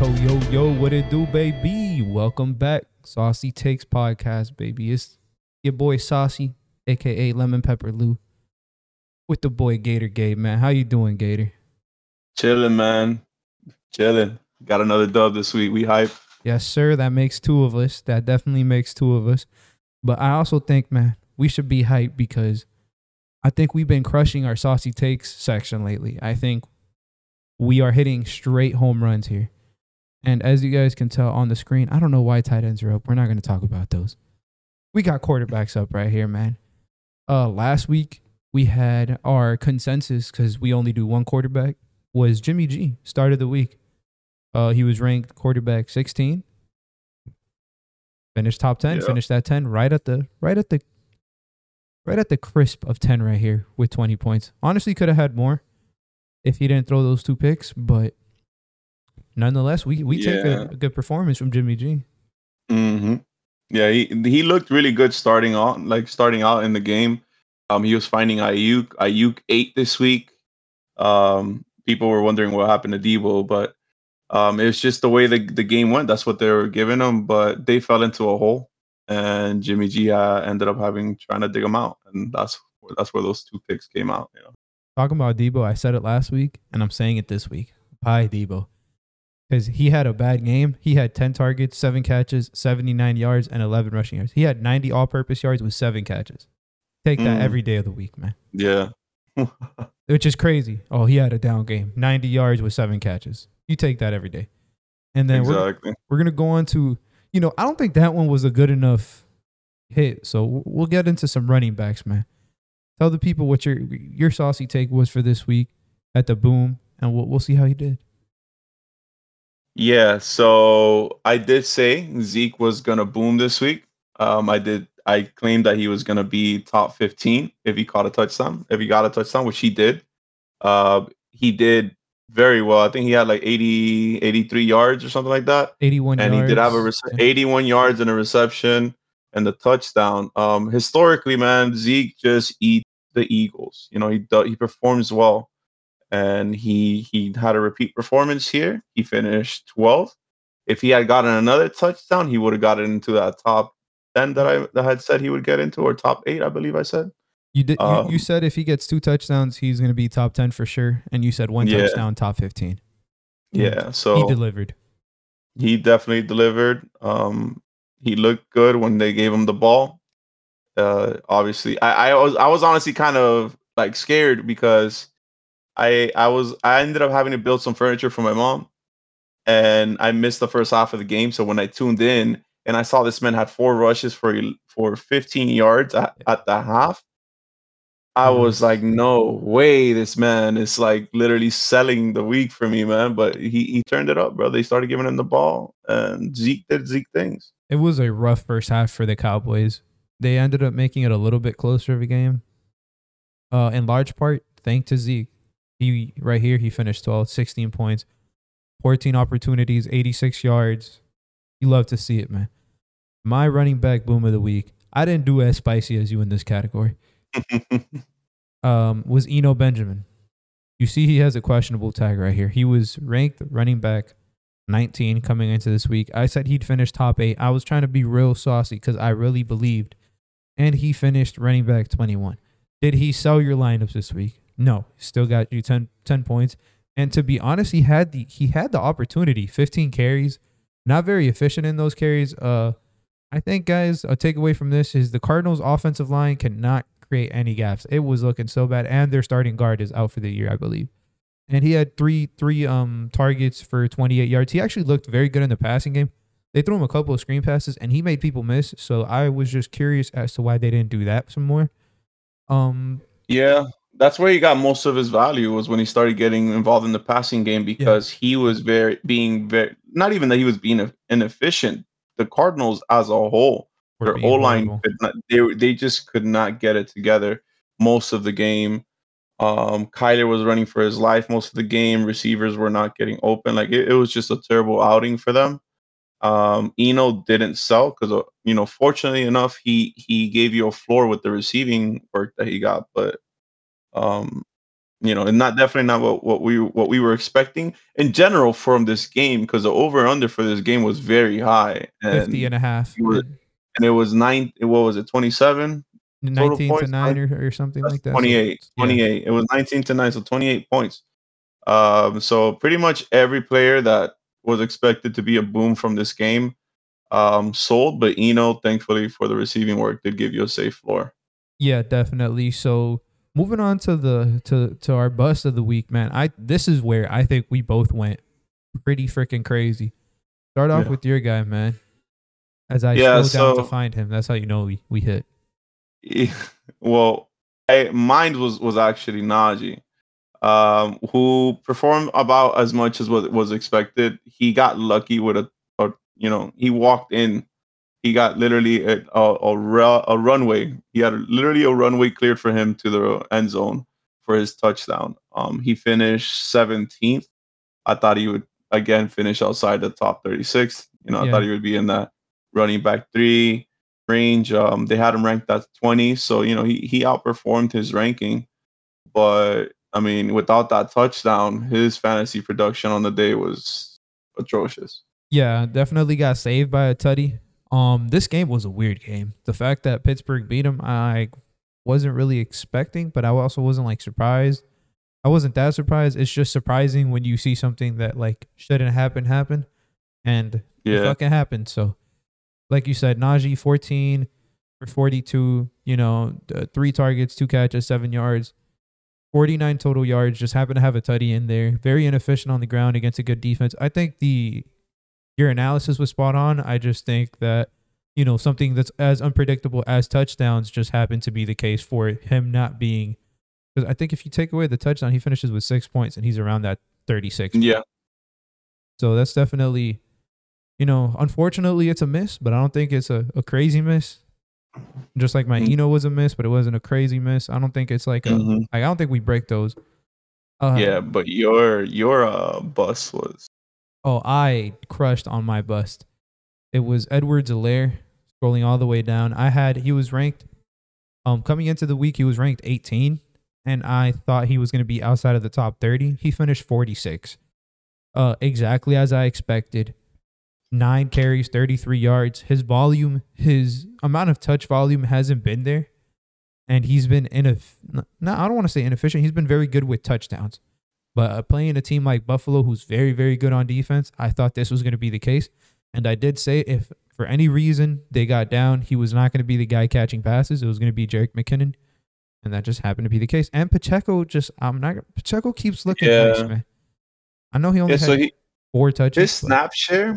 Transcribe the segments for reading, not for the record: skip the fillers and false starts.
Yo, what it do, baby? Welcome back. Saucy Takes Podcast, baby. It's your boy Saucy, a.k.a. Lemon Pepper Lou, with the boy Gator Gabe, man. How you doing, Gator? Chilling, man. Chilling. Got another dub this week. We hype. Yes, sir. That makes two of us. That definitely makes two of us. But I also think, man, we should be hyped because I think we've been crushing our Saucy Takes section lately. I think we are hitting straight home runs here. And as you guys can tell on the screen, I don't know why tight ends are up. We're not going to talk about those. We got quarterbacks up right here, man. Last week, we had our consensus, because we only do one quarterback, was Jimmy G, start of the week. He was ranked quarterback 16. Finished top 10, finished at 10, right at the crisp of 10 right here with 20 points. Honestly, could have had more if he didn't throw those two picks, but nonetheless, we take a good performance from Jimmy G. Mm-hmm. Yeah, he looked really good starting out in the game. He was finding Ayuk. Ayuk ate this week. People were wondering what happened to Deebo, but it's just the way the game went. That's what they were giving him, but they fell into a hole, and Jimmy G ended up trying to dig him out, and that's where those two picks came out. You know? Talking about Deebo, I said it last week, and I'm saying it this week. Bye, Deebo. Because he had a bad game. He had 10 targets, 7 catches, 79 yards, and 11 rushing yards. He had 90 all-purpose yards with 7 catches. Take that every day of the week, man. Yeah. Which is crazy. Oh, he had a down game. 90 yards with 7 catches. You take that every day. And then we're going to go on to, you know, I don't think that one was a good enough hit. So we'll get into some running backs, man. Tell the people what your saucy take was for this week at the boom, and we'll see how you did. Yeah, so I did say Zeke was gonna boom this week. I claimed that he was gonna be top 15 if he caught a touchdown, if he got a touchdown, which he did. He did very well. I think he had like 83 yards or something like that. 81 and yards. And he did have 81 yards and a reception and the touchdown. Historically, man, Zeke just eats the Eagles. You know, he performs well. And he had a repeat performance here. He finished 12th. If he had gotten another touchdown, he would have gotten into that top 10 that I had said he would get into, or top 8, I believe I said. You did. You said if he gets 2 touchdowns, he's going to be top 10 for sure. And you said 1 touchdown, top 15. Yeah, so he delivered. He definitely delivered. He looked good when they gave him the ball. Obviously, I was honestly kind of like scared because I ended up having to build some furniture for my mom, and I missed the first half of the game. So when I tuned in and I saw this man had 4 rushes for 15 yards at the half, I was like, no way, this man is like literally selling the week for me, man. But he turned it up, bro. They started giving him the ball, and Zeke did Zeke things. It was a rough first half for the Cowboys. They ended up making it a little bit closer of a game, in large part thanks to Zeke. He finished 12th, 16 points, 14 opportunities, 86 yards. You love to see it, man. My running back boom of the week. I didn't do as spicy as you in this category. Was Eno Benjamin. You see he has a questionable tag right here. He was ranked running back 19 coming into this week. I said he'd finish top 8. I was trying to be real saucy because I really believed. And he finished running back 21. Did he sell your lineups this week? No, still got you 10 points. And to be honest, he had the opportunity, 15 carries, not very efficient in those carries. I think, guys, a takeaway from this is the Cardinals' offensive line cannot create any gaps. It was looking so bad, and their starting guard is out for the year, I believe. And he had three targets for 28 yards. He actually looked very good in the passing game. They threw him a couple of screen passes, and he made people miss. So I was just curious as to why they didn't do that some more. Yeah. That's where he got most of his value, was when he started getting involved in the passing game, because he was not even that he was being inefficient. The Cardinals as a whole, their O-line, they just could not get it together most of the game. Kyler was running for his life most of the game. Receivers were not getting open. Like it was just a terrible outing for them. Eno didn't sell because, you know, fortunately enough, he gave you a floor with the receiving work that he got, but you know, and not definitely not what we were expecting in general from this game, because the over under for this game was very high, 50.5, and it was 27. 19 points, to 9 or something like that. 28. Yeah. It was 19 to 9, so 28 points. So pretty much every player that was expected to be a boom from this game sold, but Eno, thankfully for the receiving work, did give you a safe floor. Yeah, definitely. So moving on to the to our bust of the week, man. This is where I think we both went pretty freaking crazy. Start off with your guy, man. As I scroll down to find him, that's how you know we hit. Well, mine was actually Najee, who performed about as much as what was expected. He got lucky with he walked in. He got literally a runway. He had literally a runway cleared for him to the end zone for his touchdown. He finished 17th. I thought he would again finish outside the top 36. I thought he would be in that running back 3 range. They had him ranked at 20, so he outperformed his ranking. But I mean, without that touchdown, his fantasy production on the day was atrocious. Yeah, definitely got saved by a tutty. This game was a weird game. The fact that Pittsburgh beat him, I wasn't really expecting, but I also wasn't surprised. I wasn't that surprised. It's just surprising when you see something that shouldn't happen, and it fucking happened. So, like you said, Najee, 14 for 42, 3 targets, 2 catches, 7 yards, 49 total yards. Just happened to have a tutty in there. Very inefficient on the ground against a good defense. I think your analysis was spot on. I just think that, something that's as unpredictable as touchdowns just happened to be the case for him not being. Because I think if you take away the touchdown, he finishes with 6 points, and he's around that 36. Yeah. So that's definitely... unfortunately, it's a miss, but I don't think it's a crazy miss. Just like my Eno was a miss, but it wasn't a crazy miss. I don't think it's I don't think we break those. But your bust was. Oh, I crushed on my bust. It was Edwards-Helaire, scrolling all the way down. He was ranked, coming into the week, he was ranked 18, and I thought he was going to be outside of the top 30. He finished 46, exactly as I expected. 9 carries, 33 yards. His amount of touch volume hasn't been there. And he's been I don't want to say inefficient. He's been very good with touchdowns. But playing a team like Buffalo, who's very, very good on defense, I thought this was going to be the case. And I did say if for any reason they got down, he was not going to be the guy catching passes. It was going to be Jerick McKinnon. And that just happened to be the case. And Pacheco keeps looking nice, man. I know he only had... 4 touches. His snap share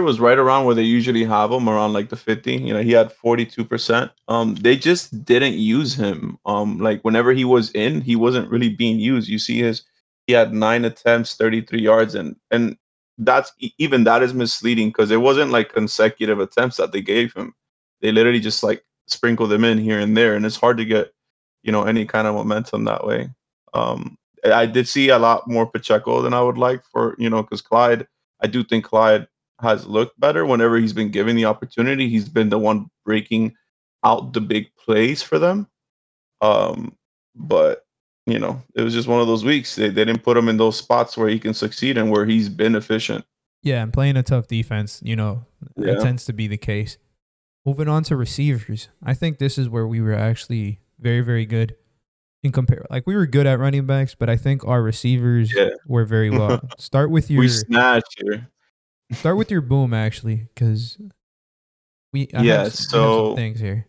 was right around where they usually have him, around the 50. He had 42%. They just didn't use him. Whenever he was in, he wasn't really being used. You see he had 9 attempts, 33 yards, and that's even that is misleading because it wasn't consecutive attempts that they gave him. They literally just sprinkled him in here and there, and it's hard to get any kind of momentum that way. I did see a lot more Pacheco than I would like for, because Clyde, I do think Clyde has looked better whenever he's been given the opportunity. He's been the one breaking out the big plays for them. But, it was just one of those weeks. They didn't put him in those spots where he can succeed and where he's been efficient. Yeah, and playing a tough defense, it tends to be the case. Moving on to receivers. I think this is where we were actually very, very good. In compare, we were good at running backs, but I think our receivers were very well. Start with your start with your boom actually, because I have some things here.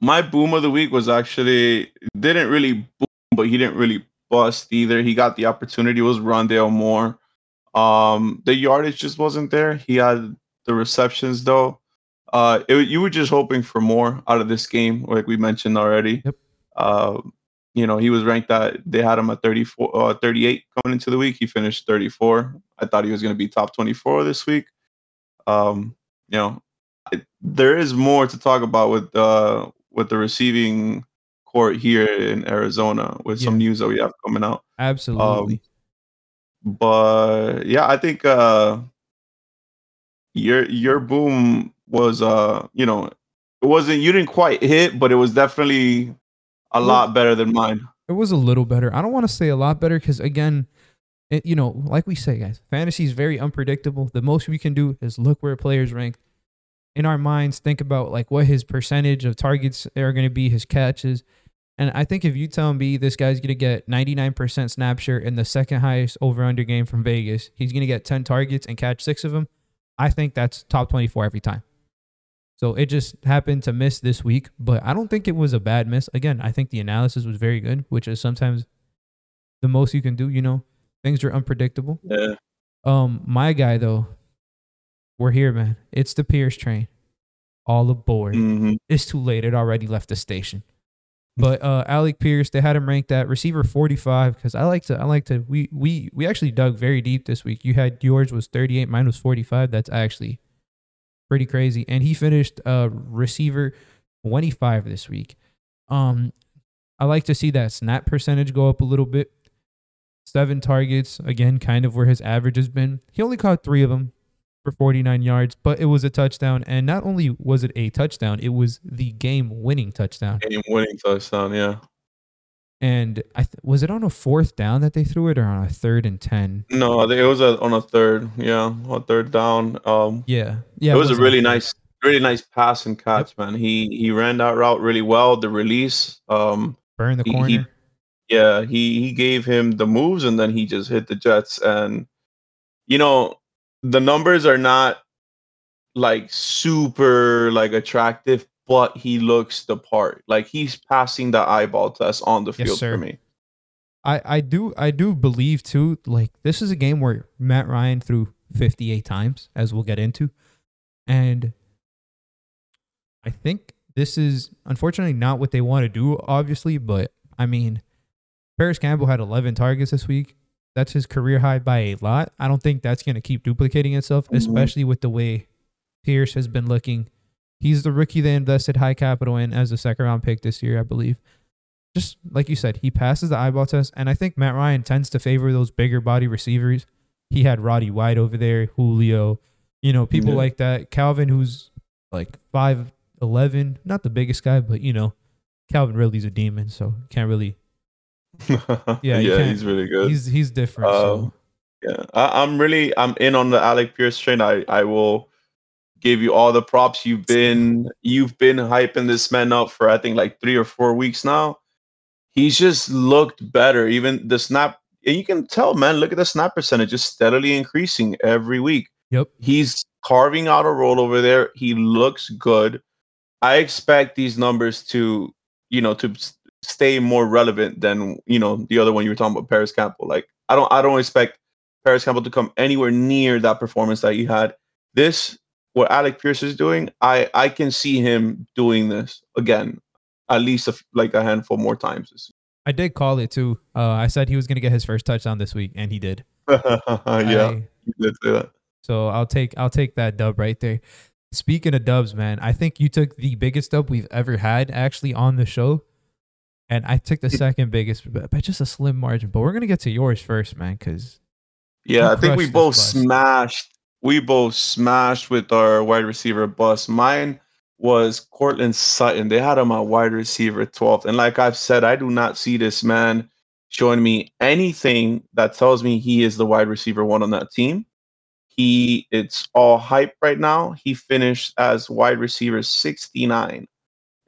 My boom of the week was actually didn't really boom, but he didn't really bust either. He got the opportunity. It was Rondale Moore. The yardage just wasn't there. He had the receptions though. You were just hoping for more out of this game, like we mentioned already. Yep. He was ranked that they had him at 38 coming into the week. He finished 34. I thought he was going to be top 24 this week. There is more to talk about with the receiving court here in Arizona with some news that we have coming out. Absolutely. But yeah, I think your boom was it wasn't, you didn't quite hit, but it was definitely a lot better than mine. It was a little better. I don't want to say a lot better because, again, it, you know, like we say, guys, fantasy is very unpredictable. The most we can do is look where players rank. In our minds, think about, like, what his percentage of targets are going to be, his catches. And I think if you tell me this guy's going to get 99% snap share in the second highest over-under game from Vegas, he's going to get 10 targets and catch 6 of them, I think that's top 24 every time. So it just happened to miss this week, but I don't think it was a bad miss. Again, I think the analysis was very good, which is sometimes the most you can do, you know. Things are unpredictable. Yeah. My guy, though, we're here, man. It's the Pierce train. All aboard. Mm-hmm. It's too late. It already left the station. But Alec Pierce, they had him ranked at receiver 45 because I like to. We actually dug very deep this week. You had yours was 38, mine was 45. That's actually pretty crazy. And he finished receiver 25 this week. I like to see that snap percentage go up a little bit. 7 targets again, kind of where his average has been. He only caught 3 of them for 49 yards, but it was a touchdown. And not only was it a touchdown, it was the game-winning touchdown. Game-winning touchdown, yeah. And was it on a 4th down that they threw it, or on a 3rd and 10? No, it was on a 3rd. Yeah, a 3rd down. Yeah. It was a really nice, really nice pass and catch, yep. Man. He ran that route really well. The release, burned the corner. He gave him the moves, and then he just hit the Jets. And, you know, the numbers are not, like, super, like, attractive, but he looks the part. Like, he's passing the eyeball test on the field for me. I do believe, too, like, this is a game where Matt Ryan threw 58 times, as we'll get into. And I think this is, unfortunately, not what they want to do, obviously, but, I mean, Parris Campbell had 11 targets this week. That's his career high by a lot. I don't think that's going to keep duplicating itself, especially with the way Pierce has been looking. He's the rookie they invested high capital in as a second-round pick this year, I believe. Just like you said, he passes the eyeball test, and I think Matt Ryan tends to favor those bigger body receivers. He had Roddy White over there, Julio, you know, people like that. Calvin, who's like 5'11", not the biggest guy, but, you know, Calvin Ridley's a demon, so can't really. He's really good. He's different. So. Yeah, I'm in on the Alec Pierce train. I will give you all the props. You've been hyping this man up for I think like 3 or 4 weeks now. He's just looked better. Even the snap, you can tell, man. Look at the snap percentage, just steadily increasing every week. Yep, he's carving out a role over there. He looks good. I expect these numbers to. You know, to stay more relevant than, you know, the other one you were talking about, Parris Campbell. Like, I don't expect Parris Campbell to come anywhere near that performance that he had. This, what Alec Pierce is doing, I can see him doing this again, at least a handful more times this week. I did call it too. I said he was going to get his first touchdown this week, and he did. You did say that. So I'll take that dub right there. Speaking of dubs, man, I think you took the biggest dub we've ever had actually on the show. And I took the second biggest by just a slim margin. But we're going to get to yours first, man, because... Yeah, I think we both smashed with our wide receiver bust. Mine was Cortland Sutton. They had him at wide receiver 12th. And like I've said, I do not see this man showing me anything that tells me he is the wide receiver 1 on that team. It's all hype right now. He finished as wide receiver 69,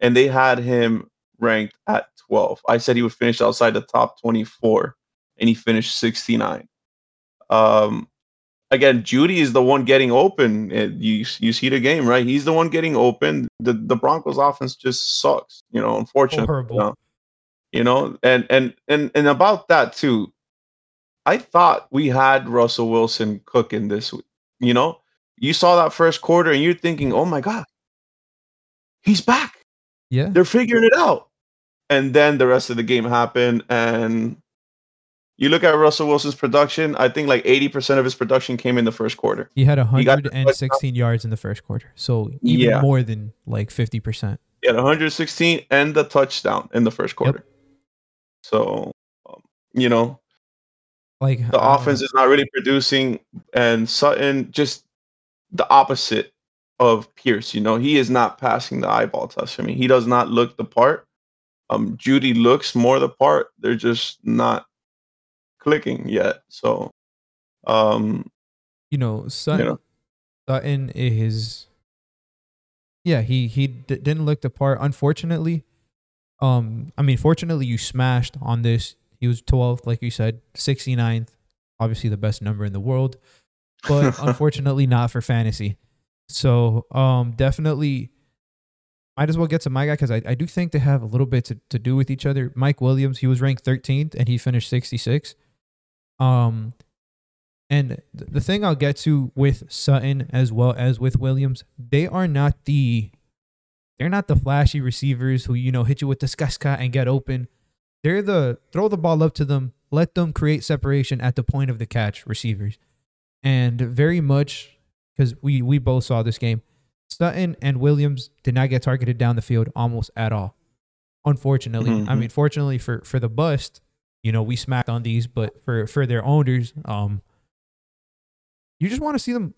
and they had him ranked at 12. I said he would finish outside the top 24, and he finished 69. Again, Judy is the one getting open. You see the game, right? He's the one getting open. The Broncos offense just sucks, you know, unfortunately. Horrible. You know? And about that, too. I thought we had Russell Wilson cooking this week. You know, you saw that first quarter and you're thinking, oh, my God, he's back. Yeah, they're figuring it out. And then the rest of the game happened. And you look at Russell Wilson's production. I think like 80% of his production came in the first quarter. He had 116 yards in the first quarter. So even more than like 50%. He had 116 and the touchdown in the first quarter. Yep. So, you know. Like the offense is not really producing, and Sutton just the opposite of Pierce. You know, he is not passing the eyeball test for me. He does not look the part. Judy looks more the part. They're just not clicking yet. So, Sutton is, he didn't look the part. Unfortunately, fortunately you smashed on this. He was 12th, like you said, 69th, obviously the best number in the world, but unfortunately not for fantasy. So, definitely might as well get to my guy, because I do think they have a little bit to do with each other. Mike Williams, he was ranked 13th and he finished 66. And the thing I'll get to with Sutton as well as with Williams, they're not the flashy receivers who, hit you with the skaska and get open. They're the throw the ball up to them, let them create separation at the point of the catch receivers. And very much, because we both saw this game, Sutton and Williams did not get targeted down the field almost at all. Unfortunately, mm-hmm. Fortunately for the bust, we smacked on these, but for their owners, you just want to see them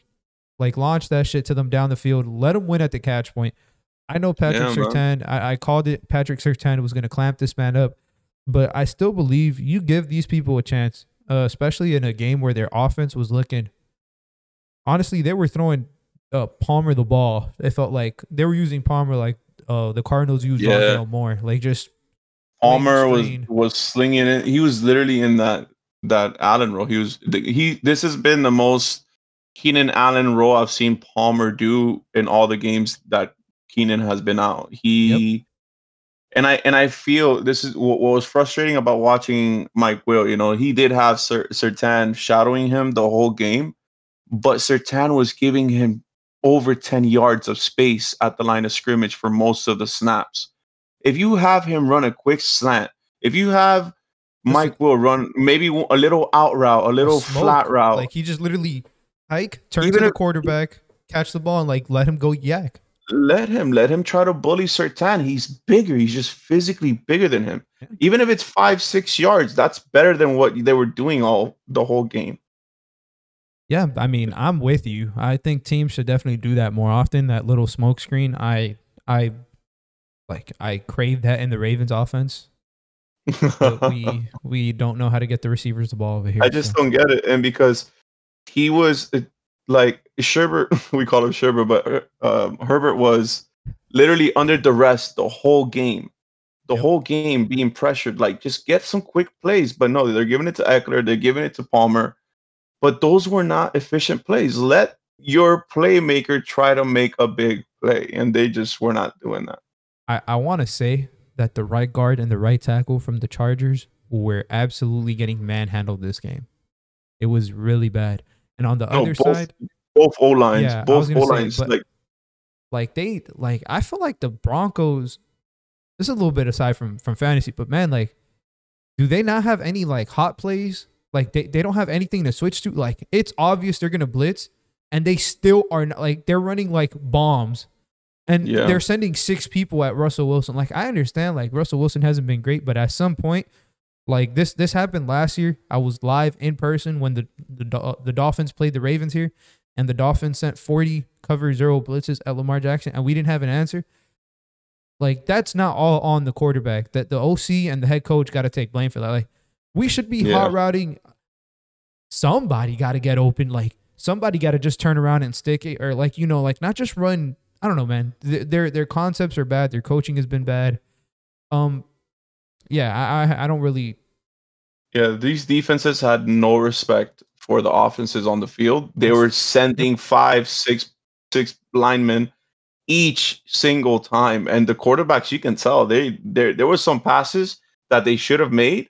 like launch that shit to them down the field, let them win at the catch point. I know Patrick Surtain. I called it. Patrick Surtain was going to clamp this man up, but I still believe you give these people a chance, especially in a game where their offense was looking. Honestly, they were throwing Palmer the ball. It felt like they were using Palmer like the Cardinals used Robbie Moore. Like just Palmer was slinging it. He was literally in that Allen role. This has been the most Keenan Allen role I've seen Palmer do in all the games that Keenan has been out. And I feel this is what was frustrating about watching Mike Will. He did have Surtain shadowing him the whole game, but Surtain was giving him over 10 yards of space at the line of scrimmage for most of the snaps. If you have him run a quick slant, if you have Mike Will run maybe a little out route, a little flat route, like he just literally turn to the quarterback, catch the ball, and like let him go yak. Let him try to bully Surtain. He's bigger. He's just physically bigger than him. Even if it's 5-6 yards, that's better than what they were doing the whole game. Yeah, I'm with you. I think teams should definitely do that more often. That little smoke screen, I crave that in the Ravens offense. But we don't know how to get the receivers the ball over here. I just don't get it, and because he was. Like Sherbert, we call him Sherbert, but Herbert was literally under duress the whole game. Whole game being pressured. Like, just get some quick plays. But no, they're giving it to Eckler. They're giving it to Palmer. But those were not efficient plays. Let your playmaker try to make a big play. And they just were not doing that. I want to say that the right guard and the right tackle from the Chargers were absolutely getting manhandled this game. It was really bad. And on the other side, both O lines, I feel like the Broncos. This is a little bit aside from fantasy, but man, like, do they not have any like hot plays? Like they don't have anything to switch to. Like it's obvious they're gonna blitz, and they still are not, like they're running like bombs, and they're sending 6 people at Russell Wilson. Like I understand, like Russell Wilson hasn't been great, but at some point. Like this happened last year. I was live in person when the Dolphins played the Ravens here, and the Dolphins sent 40 cover zero blitzes at Lamar Jackson, and we didn't have an answer. Like that's not all on the quarterback. That the OC and the head coach got to take blame for that. Like we should be hot routing. Somebody got to get open. Like somebody got to just turn around and stick it, or like like not just run. I don't know, man. Their concepts are bad. Their coaching has been bad. I don't really. Yeah, these defenses had no respect for the offenses on the field. They were sending 5, 6 linemen each single time, and the quarterbacks, you can tell there were some passes that they should have made.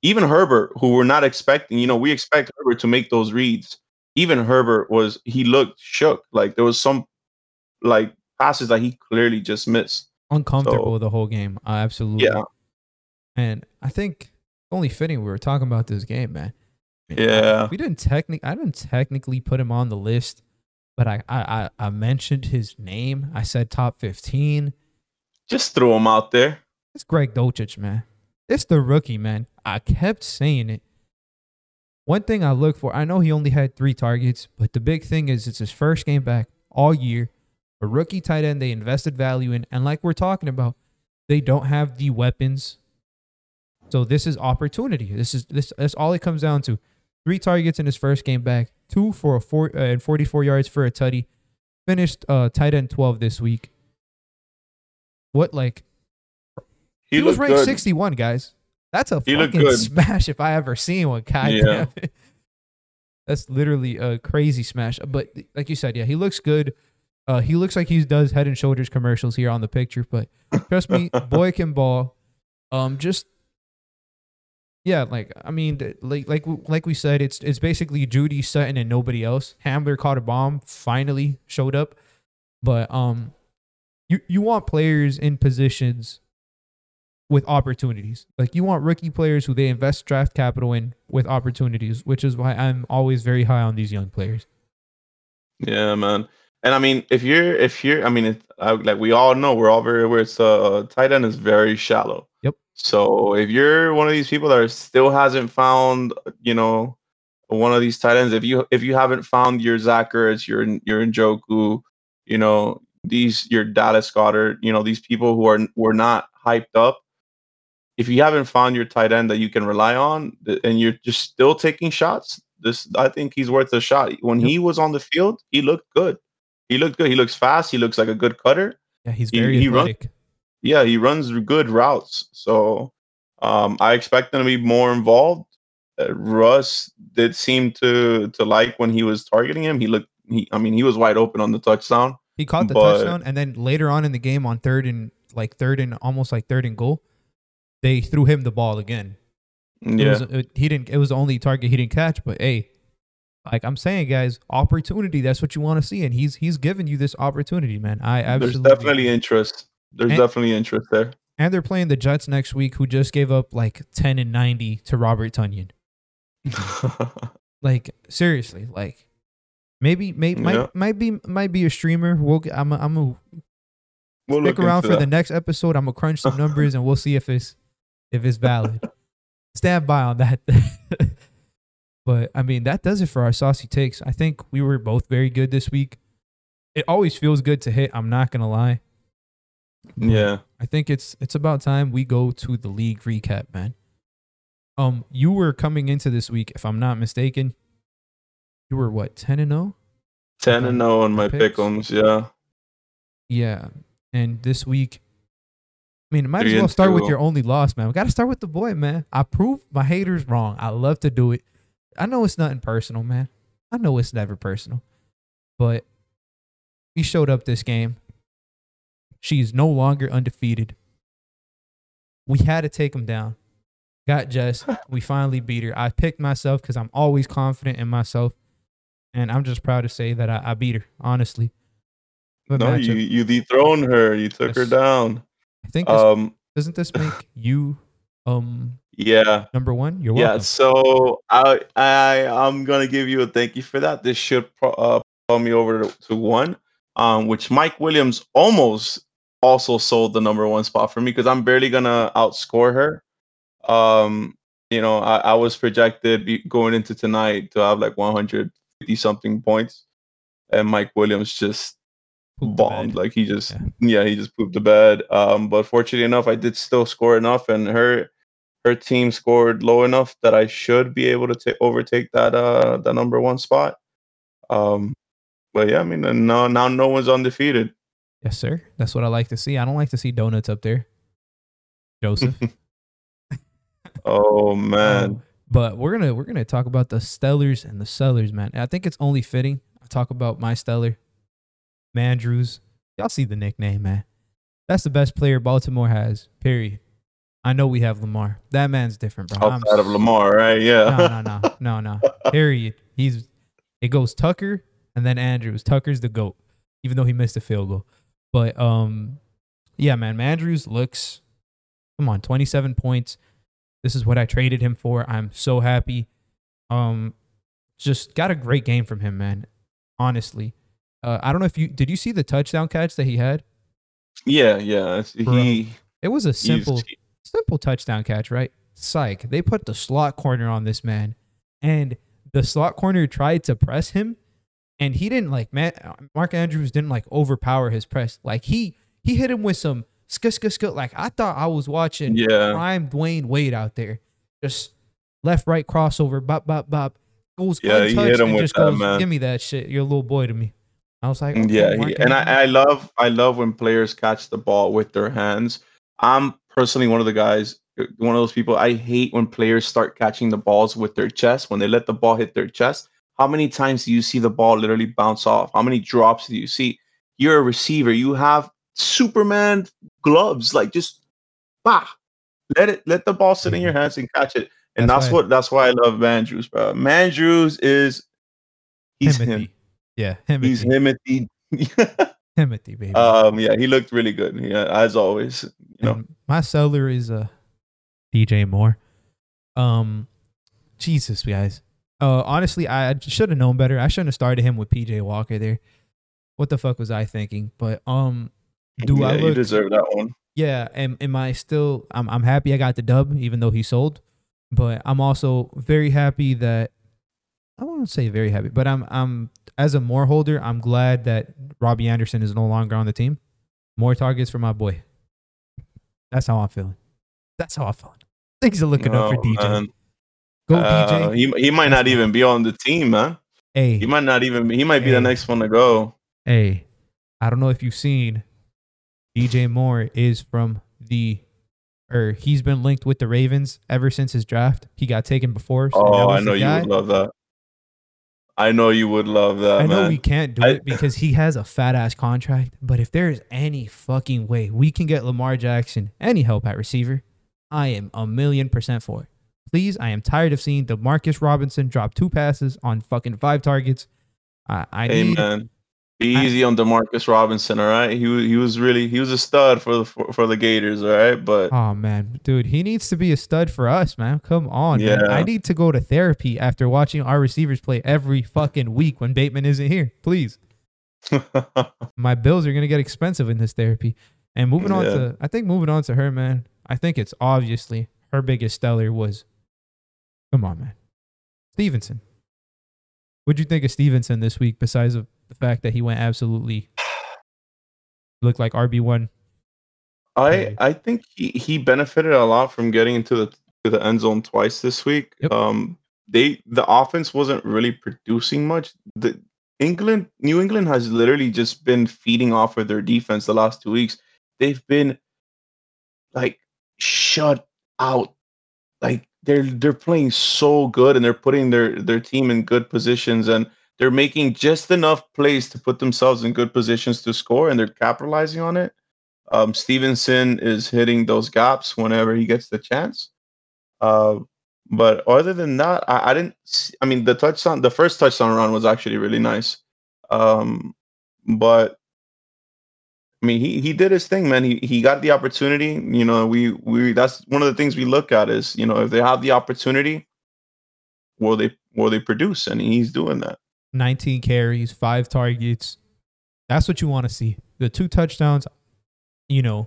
Even Herbert, who we're not expecting, we expect Herbert to make those reads. Even Herbert he looked shook. Like there was some like passes that he clearly just missed. Uncomfortable the whole game, absolutely. Yeah. And I think only fitting we were talking about this game, man. I didn't technically put him on the list, but I mentioned his name. I said top 15. Just throw him out there. It's Greg Dulcich, man. It's the rookie, man. I kept saying it. One thing I look for, I know he only had 3 targets, but the big thing is it's his first game back all year. A rookie tight end they invested value in, and like we're talking about, They don't have the weapons. So this is opportunity. That's all it comes down to. 3 targets in his first game back, 2 for a 44 yards for a Tutty. Finished tight end 12 this week. What, like, he was ranked good. 61, guys. That's a fucking smash if I ever seen one. God damn it. That's literally a crazy smash. But like you said, yeah, he looks good. He looks like he does Head and Shoulders commercials here on the picture. But trust me, boy can ball. Like we said, it's basically Judy, Sutton, and nobody else. Hamler caught a bomb, finally showed up. But you want players in positions with opportunities. Like, you want rookie players who they invest draft capital in with opportunities, which is why I'm always very high on these young players. Yeah, man. And I mean, if we all know, we're all very aware it's tight end is very shallow. Yep. So if you're one of these people that still hasn't found, one of these tight ends, if you haven't found your Zach Ertz, your Njoku, your Dallas Goedert, these people who were not hyped up, if you haven't found your tight end that you can rely on, and you're just still taking shots, I think he's worth a shot. When he was on the field, he looked good. He looked good. He looks fast. He looks like a good cutter. Yeah, he's very athletic. He runs good routes. So I expect him to be more involved. Russ did seem to like when he was targeting him. He was wide open on the touchdown. He caught the touchdown, and then later on in the game on third and goal, they threw him the ball again. Yeah. It was the only target he didn't catch, but hey, like I'm saying, guys, opportunity, that's what you want to see. And he's giving you this opportunity, man. There's definitely interest. Definitely interest there. And they're playing the Jets next week, who just gave up like 10 and 90 to Robert Tonyan. Like, seriously, like might be a streamer. We'll stick around for that. The next episode. I'm gonna crunch some numbers and we'll see if it's valid. Stand by on that. But I mean, that does it for our saucy takes. I think we were both very good this week. It always feels good to hit, I'm not gonna lie. Yeah. I think it's about time we go to the league recap, man. You were coming into this week, if I'm not mistaken, you were what, 10-0? 10-0 on my pick'ems, yeah. Yeah. And this week, I mean, might as well start with your only loss, man. We gotta start with the boy, man. I proved my haters wrong. I love to do it. I know it's nothing personal, man. I know it's never personal. But he showed up this game. She's no longer undefeated. We had to take him down. Got Jess. We finally beat her. I picked myself because I'm always confident in myself. And I'm just proud to say that I beat her, honestly. But no, you dethroned her. You took her down. I think doesn't this make you number one? You're welcome. Yeah, so I'm going to give you a thank you for that. This should pull me over to one, which Mike Williams almost also sold the number one spot for me because I'm barely going to outscore her. I was projected going into tonight to have like 150-something points, and Mike Williams just bombed. Like he just pooped the bed. But fortunately enough, I did still score enough, and her team scored low enough that I should be able to overtake that the number one spot. But yeah, I mean, now no one's undefeated. Yes, sir. That's what I like to see. I don't like to see donuts up there, Joseph. Oh man! But we're gonna talk about the Stellars and the Sellers, man. And I think it's only fitting I talk about my Stellar, Mandrews. Y'all see the nickname, man. That's the best player Baltimore has. Period. I know we have Lamar. That man's different, bro. Outside of Lamar, right? Yeah. No. Period. It goes Tucker and then Andrews. Tucker's the GOAT, even though he missed a field goal. But yeah, man. Mandrews looks. Come on, 27 points. This is what I traded him for. I'm so happy. Just got a great game from him, man. Honestly, I don't know if did you see the touchdown catch that he had? Yeah. It was a simple touchdown catch, right? Psych. They put the slot corner on this man, and the slot corner tried to press him, and he didn't Mark Andrews didn't overpower his press. Like he hit him with some scoot. Like, I thought I was watching prime Dwayne Wade out there. Just left, right crossover, bop, bop, bop. Goes untouched, he hit him with that, goes, man. Give me that shit. You're a little boy to me. I was like, okay, I love when players catch the ball with their hands. I'm personally one of the guys, one of those people. I hate when players start catching the balls with their chest, when they let the ball hit their chest. How many times do you see the ball literally bounce off? How many drops do you see? You're a receiver. You have Superman gloves. Like, just bah, let the ball sit in your hands and catch it. And that's why I love Andrews, bro. Andrews is him. Yeah, Himothy. He's Himothy. Himothy, baby. He looked really good. Yeah, as always. You know, and my seller is DJ Moore. Jesus, guys. Honestly, I should have known better. I shouldn't have started him with PJ Walker there. What the fuck was I thinking? But you deserve that one. Yeah, and am I still? I'm happy I got the dub, even though he sold. But I'm also very happy that, I won't say very happy, but I'm as a Moore holder, I'm glad that Robbie Anderson is no longer on the team. More targets for my boy. That's how I'm feeling. Things are looking up for DJ. Man. Go DJ. He might not even be on the team, man. Hey. He might be the next one to go. Hey, I don't know if you've seen, DJ Moore is he's been linked with the Ravens ever since his draft. He got taken before. I know you would love that, man. I know we can't do it because he has a fat-ass contract, but if there is any fucking way we can get Lamar Jackson any help at receiver, I am 1,000,000% for it. Please, I am tired of seeing DeMarcus Robinson drop 2 passes on fucking 5 targets. Man. Be easy on DeMarcus Robinson, all right? He was a stud for the Gators, all right? But oh man, dude, he needs to be a stud for us, man. Come on, man. I need to go to therapy after watching our receivers play every fucking week when Bateman isn't here. Please. My bills are gonna get expensive in this therapy. And moving on to her, man. I think it's obviously her biggest stellar was, come on, man, Stevenson. What'd you think of Stevenson this week? Besides the fact that he went absolutely looked like RB1. I think he benefited a lot from getting into the end zone twice this week. Yep. The offense wasn't really producing much. New England has literally just been feeding off of their defense the last 2 weeks. They've been like shut out. Like they're playing so good and they're putting their team in good positions, and they're making just enough plays to put themselves in good positions to score, and they're capitalizing on it. Stevenson is hitting those gaps whenever he gets the chance. But other than that, I didn't see, I mean, the first touchdown run was actually really nice. But I mean, he did his thing, man. He got the opportunity. You know, we that's one of the things we look at is, you know, if they have the opportunity, will they produce? And he's doing that. 19 carries, 5 targets. That's what you want to see. The 2 touchdowns, you know,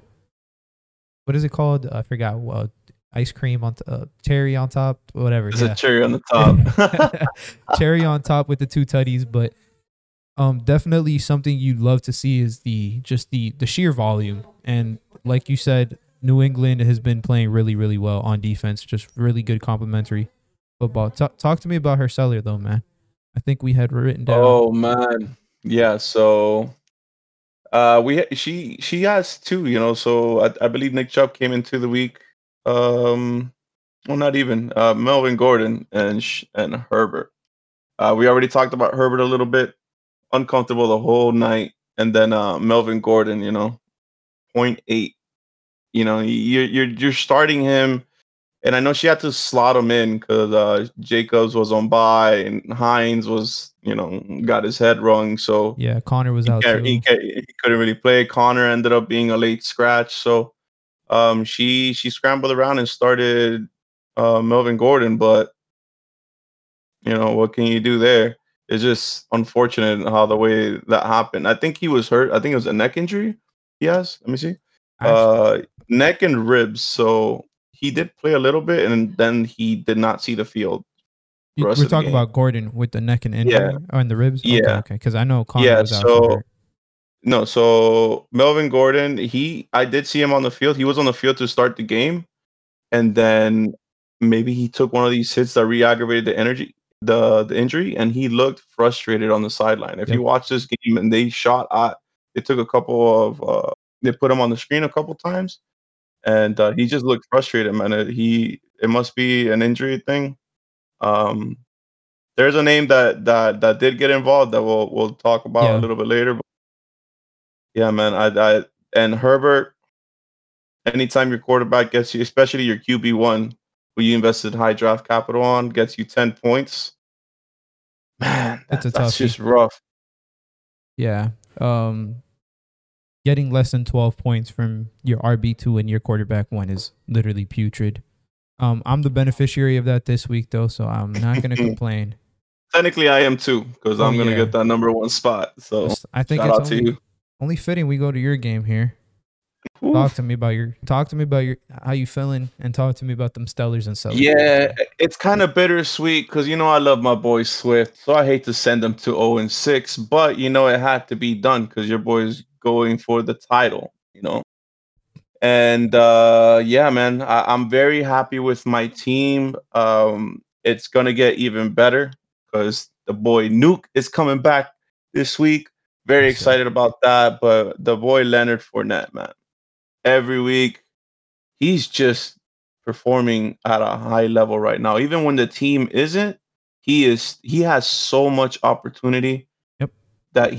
what is it called? I forgot. Ice cream on cherry on top, whatever. It's a cherry on the top. Cherry on top with the 2 tutties. But definitely something you'd love to see is the sheer volume. And like you said, New England has been playing really, really well on defense. Just really good complimentary football. Talk to me about her seller, though, man. I think we had written down. Oh man, yeah. So, she has 2, you know. So I believe Nick Chubb came into the week. Melvin Gordon and Herbert. We already talked about Herbert a little bit. Uncomfortable the whole night, and then Melvin Gordon, you know, 0.8. You know, you're starting him. And I know she had to slot him in because Jacobs was on bye and Hines was, you know, got his head wrung. So yeah, Connor was out too. He couldn't really play. Connor ended up being a late scratch. So she scrambled around and started Melvin Gordon. But, you know, what can you do there? It's just unfortunate how the way that happened. I think he was hurt. I think it was a neck injury. Yes. Let me see. Neck and ribs. So he did play a little bit, and then he did not see the field. We're talking about Gordon with the neck and injury, or in the ribs. Okay, because I know Connor was out. So No, so Melvin Gordon, I did see him on the field. He was on the field to start the game, and then maybe he took one of these hits that re-aggravated the injury, and he looked frustrated on the sideline. If you watch this game, and they shot at, they took a couple of, they put him on the screen a couple times, and he just looked frustrated, man. It must be an injury thing. There's a name that did get involved that we'll talk about a little bit later. But yeah, man. I and Herbert. Anytime your quarterback gets you, especially your QB1, who you invested high draft capital on, gets you 10 points. Man, that's just rough. Yeah. Getting less than 12 points from your RB2 and your quarterback 1 is literally putrid. I'm the beneficiary of that this week, though, so I'm not going to complain. Technically, I am too, because I'm going to get that number 1 spot. So I think it's only fitting we go to your game here. Oof. Talk to me about your how you feeling, and talk to me about them Stellars and Sellers. Yeah, it's kind of bittersweet because I love my boy Swift, so I hate to send them to 0-6, but it had to be done because your boy's going for the title, And yeah, man, I'm very happy with my team. It's gonna get even better because the boy Nuke is coming back this week. Very excited about that, but the boy Leonard Fournette, man. Every week, he's just performing at a high level right now. Even when the team isn't, he has so much opportunity that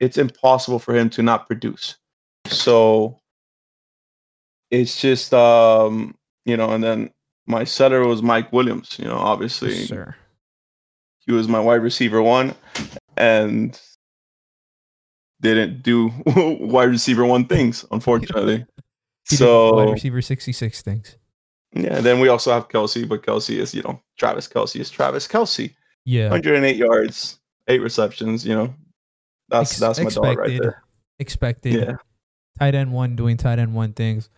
it's impossible for him to not produce. So it's just and then my seller was Mike Williams, obviously. Yes, sir. He was my wide receiver 1 and didn't do wide receiver 1 things, unfortunately. So wide receiver 66 things. Yeah, then we also have Kelsey, but Kelsey is, Travis Kelsey is Travis Kelsey. Yeah. 108 yards, 8 receptions, That's my dog right there. Expected. Yeah. Tight end 1 doing tight end 1 things.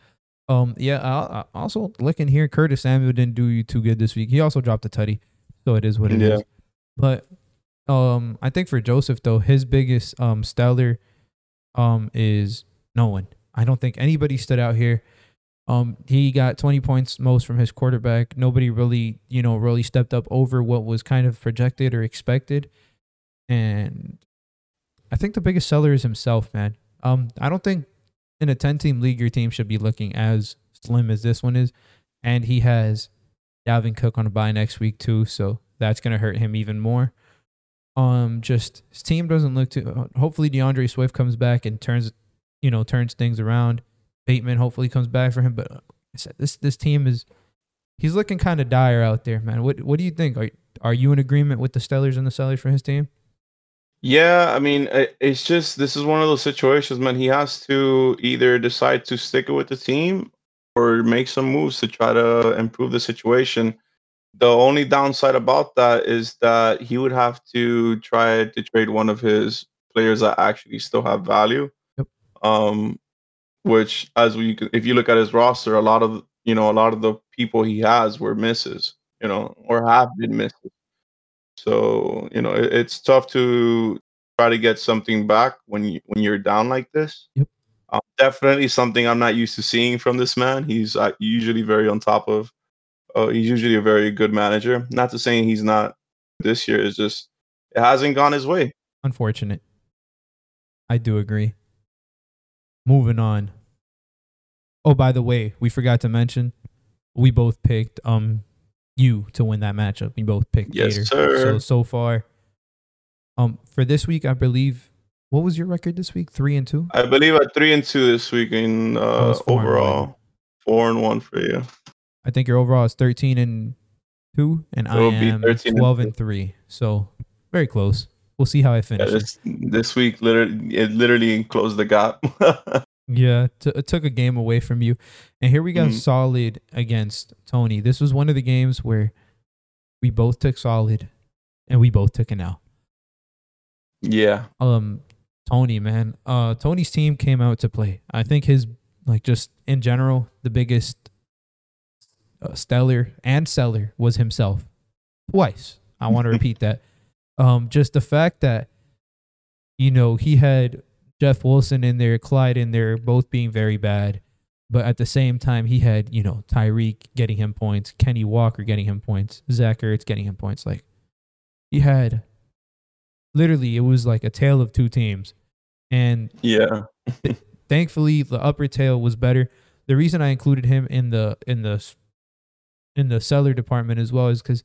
Yeah, I also looking here, Curtis Samuel didn't do you too good this week. He also dropped a tutty, so it is what it is. But I think for Joseph, though, his biggest stellar is no one. I don't think anybody stood out here. He got 20 points most from his quarterback. Nobody really, really stepped up over what was kind of projected or expected. And I think the biggest seller is himself, man. I don't think in a 10-team league, your team should be looking as slim as this one is. And he has Dalvin Cook on a bye next week, too. So that's going to hurt him even more. Just his team doesn't look too. Hopefully DeAndre Swift comes back and turns things around. Bateman hopefully comes back for him, but this team he's looking kind of dire out there, man. What do you think? Are you in agreement with the Stellars and the Sellers for his team? Yeah, I mean, it's just this is one of those situations, man. He has to either decide to stick it with the team or make some moves to try to improve the situation. The only downside about that is that he would have to try to trade one of his players that actually still have value. Yep. Which, if you look at his roster, a lot of the people he has were misses, or have been misses. So it's tough to try to get something back when you're down like this. Yep. Definitely something I'm not used to seeing from this man. He's usually very on top of. He's usually a very good manager. Not to say he's not this year. It's just it hasn't gone his way. Unfortunate. I do agree. Moving on. Oh, by the way, we forgot to mention we both picked you to win that matchup. We both picked Gator. Sir. So far, for this week, I believe. What was your record this week? 3-2. I believe at 3-2 this week in overall. 4-1 for you. I think your overall is 13-2, and I am 12-3. So very close. We'll see how I finish. Yeah, this week, it literally closed the gap. Yeah, it took a game away from you. And here we got solid against Tony. This was one of the games where we both took solid, and we both took an L. Yeah. Tony, man. Tony's team came out to play. I think his, just in general, the biggest stellar and seller was himself twice. I want to repeat that. Just the fact that he had Jeff Wilson in there, Clyde in there, both being very bad. But at the same time, he had, you know, Tyreek getting him points, Kenny Walker getting him points, Zach Ertz getting him points. Like, he had, literally, it was like a tale of two teams. And yeah, thankfully, the upper tail was better. The reason I included him in the seller department as well is because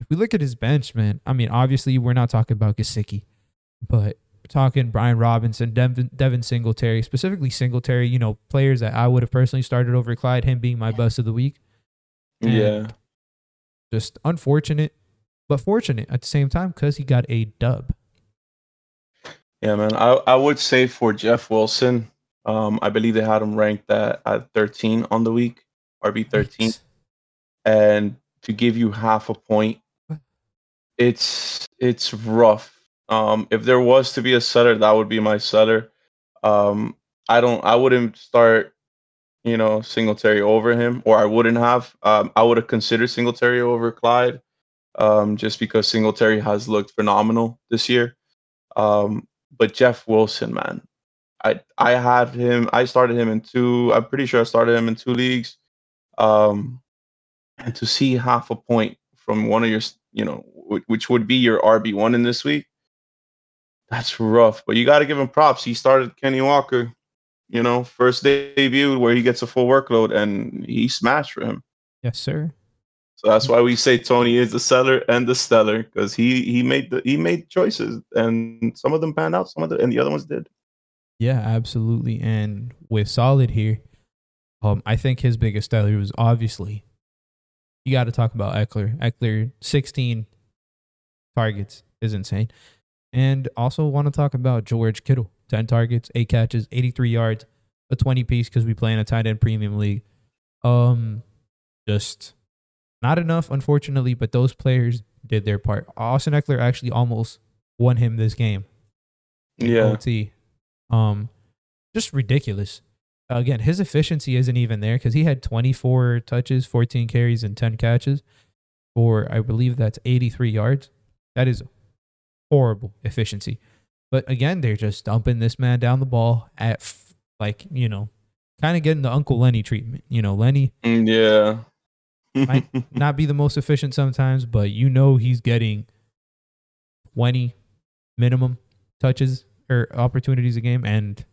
if we look at his bench, man, I mean, obviously, we're not talking about Gesicki, but talking Brian Robinson, Devin Singletary, specifically Singletary, you know, players that I would have personally started over Clyde, him being my bust of the week. And yeah, just unfortunate, but fortunate at the same time because he got a dub. Yeah, man, I would say for Jeff Wilson, I believe they had him ranked at 13 on the week, RB 13. Nice. And to give you half a point, it's rough. If there was to be a setter, that would be my setter. I wouldn't start, you know, Singletary over him, or I wouldn't have. I would have considered Singletary over Clyde, just because Singletary has looked phenomenal this year. But Jeff Wilson, man, I started him in two. I'm pretty sure I started him in two leagues. And to see half a point from one of your, you know, which would be your RB1 in this week, that's rough. But you got to give him props. He started Kenny Walker, you know, first debut where he gets a full workload, and he smashed for him. Yes, sir. So that's why we say Tony is the seller and the stellar, because he made choices, and some of them panned out, and the other ones did. Yeah, absolutely. And with Solid here, I think his biggest stellar was obviously, you got to talk about Eckler. Eckler, 16 targets is insane. And also want to talk about George Kittle, 10 targets, 8 catches, 83 yards, a 20-piece because we play in a tight end premium league. Just not enough, unfortunately, but those players did their part. Austin Eckler actually almost won him this game. Yeah. OT. Just ridiculous. Again, his efficiency isn't even there because he had 24 touches, 14 carries, and 10 catches for, I believe that's 83 yards. That is horrible efficiency. But again, they're just dumping this man down the ball at, like, you know, kind of getting the Uncle Lenny treatment. You know, Lenny, yeah, might not be the most efficient sometimes, but you know he's getting 20 minimum touches or opportunities a game, and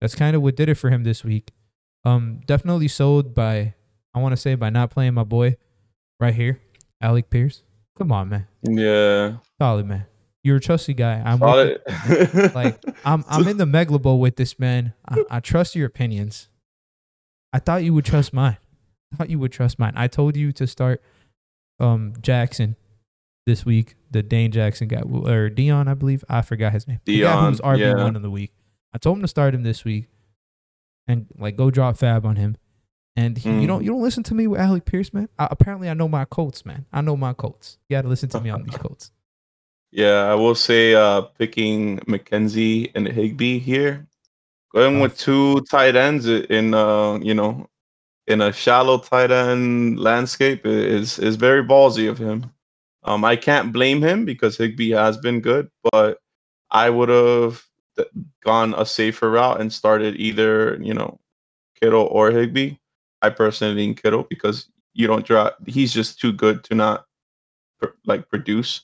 that's kind of what did it for him this week. Definitely sold by, I want to say, by not playing my boy right here, Alec Pierce. Come on, man. Yeah. Solid, man. You're a trusty guy. I'm solid. Like, I'm in the Megalobo with this, man. I trust your opinions. I thought you would trust mine. I told you to start Jackson this week, the Dane Jackson guy, or Dion, I believe. I forgot his name. Dion, who's RB1 of the week. I told him to start him this week and, like, go drop fab on him. And he, you don't listen to me with Alec Pierce, man. Apparently, I know my Colts, man. I know my Colts. You got to listen to me on these Colts. Yeah, I will say picking McKenzie and Higbee here. Going with two tight ends in a shallow tight end landscape is very ballsy of him. I can't blame him because Higbee has been good, but I would have gone a safer route and started either, you know, Kittle or Higbee. I personally lean Kittle because you don't drop. He's just too good to not produce.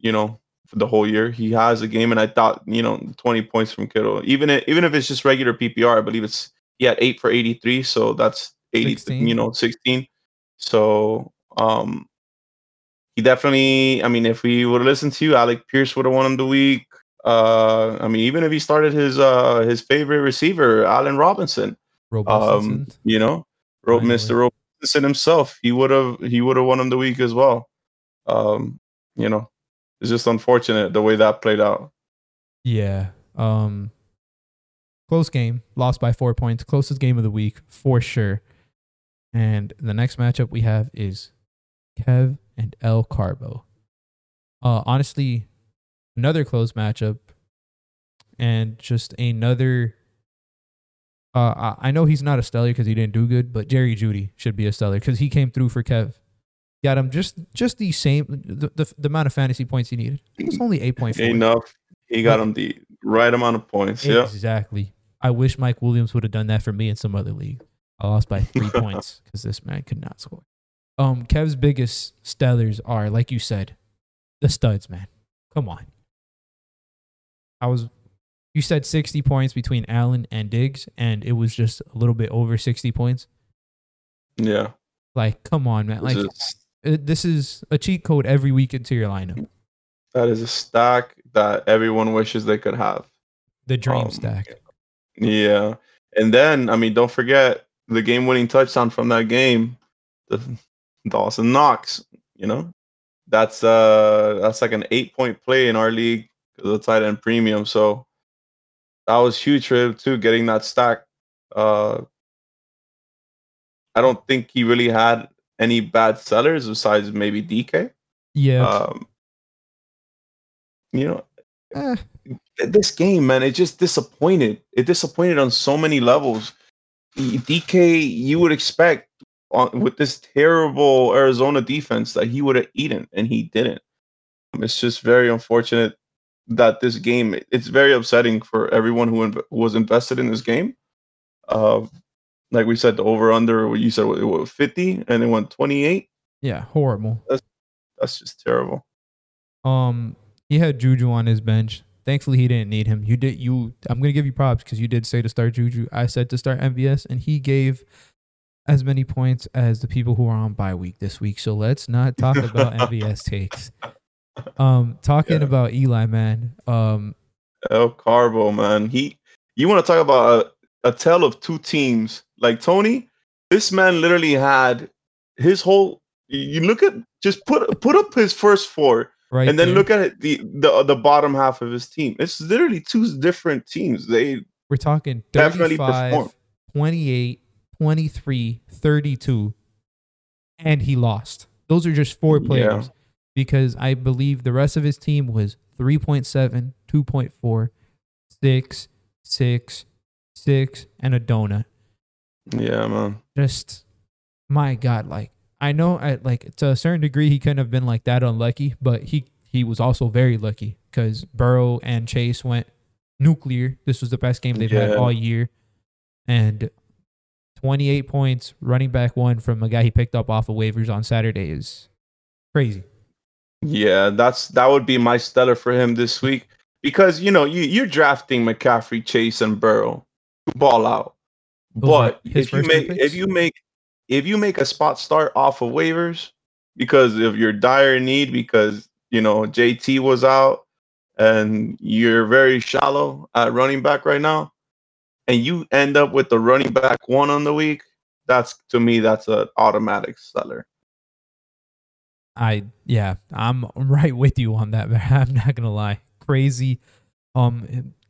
You know, for the whole year he has a game, and I thought, you know, 20 points from Kittle, even if it's just regular PPR, I believe he had 8 for 83, so that's 16. 16. So he definitely. I mean, if we would have listened to you, Alec Pierce would have won him the week. I mean, even if he started his favorite receiver, Allen Robinson. Mr. Robinson himself, he would have won him the week as well. You know, it's just unfortunate the way that played out. Yeah. Close game, lost by 4 points, closest game of the week for sure. And the next matchup we have is Kev and El Carbo. Honestly, another close matchup, and just another. I know he's not a stellar because he didn't do good, but Jerry Jeudy should be a stellar because he came through for Kev. Got him just the same the amount of fantasy points he needed. It was only 8.4. Enough. He got him the Right amount of points. Yeah. Exactly. I wish Mike Williams would have done that for me in some other league. I lost by 3 points because this man could not score. Kev's biggest stellars are, like you said, the studs, man. Come on. You said 60 points between Allen and Diggs, and it was just a little bit over 60 points. Yeah. Like, come on, man. Like, this is a cheat code every week into your lineup. That is a stack that everyone wishes they could have. The dream stack. Yeah. And then, I mean, don't forget the game-winning touchdown from that game, the Dawson Knox, you know? That's like an 8-point play in our league because of the tight end premium. So that was huge for him, too, getting that stack. I don't think he really had any bad sellers besides maybe DK. Yeah. You know, this game, man, it just disappointed. It disappointed on so many levels. DK, you would expect with this terrible Arizona defense that he would have eaten, and he didn't. It's just very unfortunate that this game, it's very upsetting for everyone who was invested in this game. Like we said, the over-under, what you said, it was 50, and it went 28. Yeah, horrible. That's just terrible. He had Juju on his bench. Thankfully, he didn't need him. I'm gonna give you props because you did say to start Juju. I said to start MVS, and he gave as many points as the people who are on bye week this week. So let's not talk about MVS takes. Talking about Eli, man. El Carbo, man. You want to talk about a tale of two teams? Like Tony, this man literally had his whole. You look at just put up his first 4. Right, and then dude. Look at it, the bottom half of his team. It's literally two different teams. We're talking 35, 28, 23, 32, and he lost. Those are just 4 players because I believe the rest of his team was 3.7, 2.4, 6, 6, 6, and a donut. Yeah, man. Just, my God, like. I know, to a certain degree, he couldn't have been like that unlucky, but he was also very lucky because Burrow and Chase went nuclear. This was the best game they've had all year, and 28 points, running back 1 from a guy he picked up off of waivers on Saturday is crazy. Yeah, that would be my stellar for him this week because you know you're drafting McCaffrey, Chase, and Burrow to ball out, but if you make a spot start off of waivers because of your dire need, because, you know, JT was out and you're very shallow at running back right now, and you end up with the running back 1 on the week, that's an automatic seller. I'm right with you on that, man. I'm not going to lie. Crazy.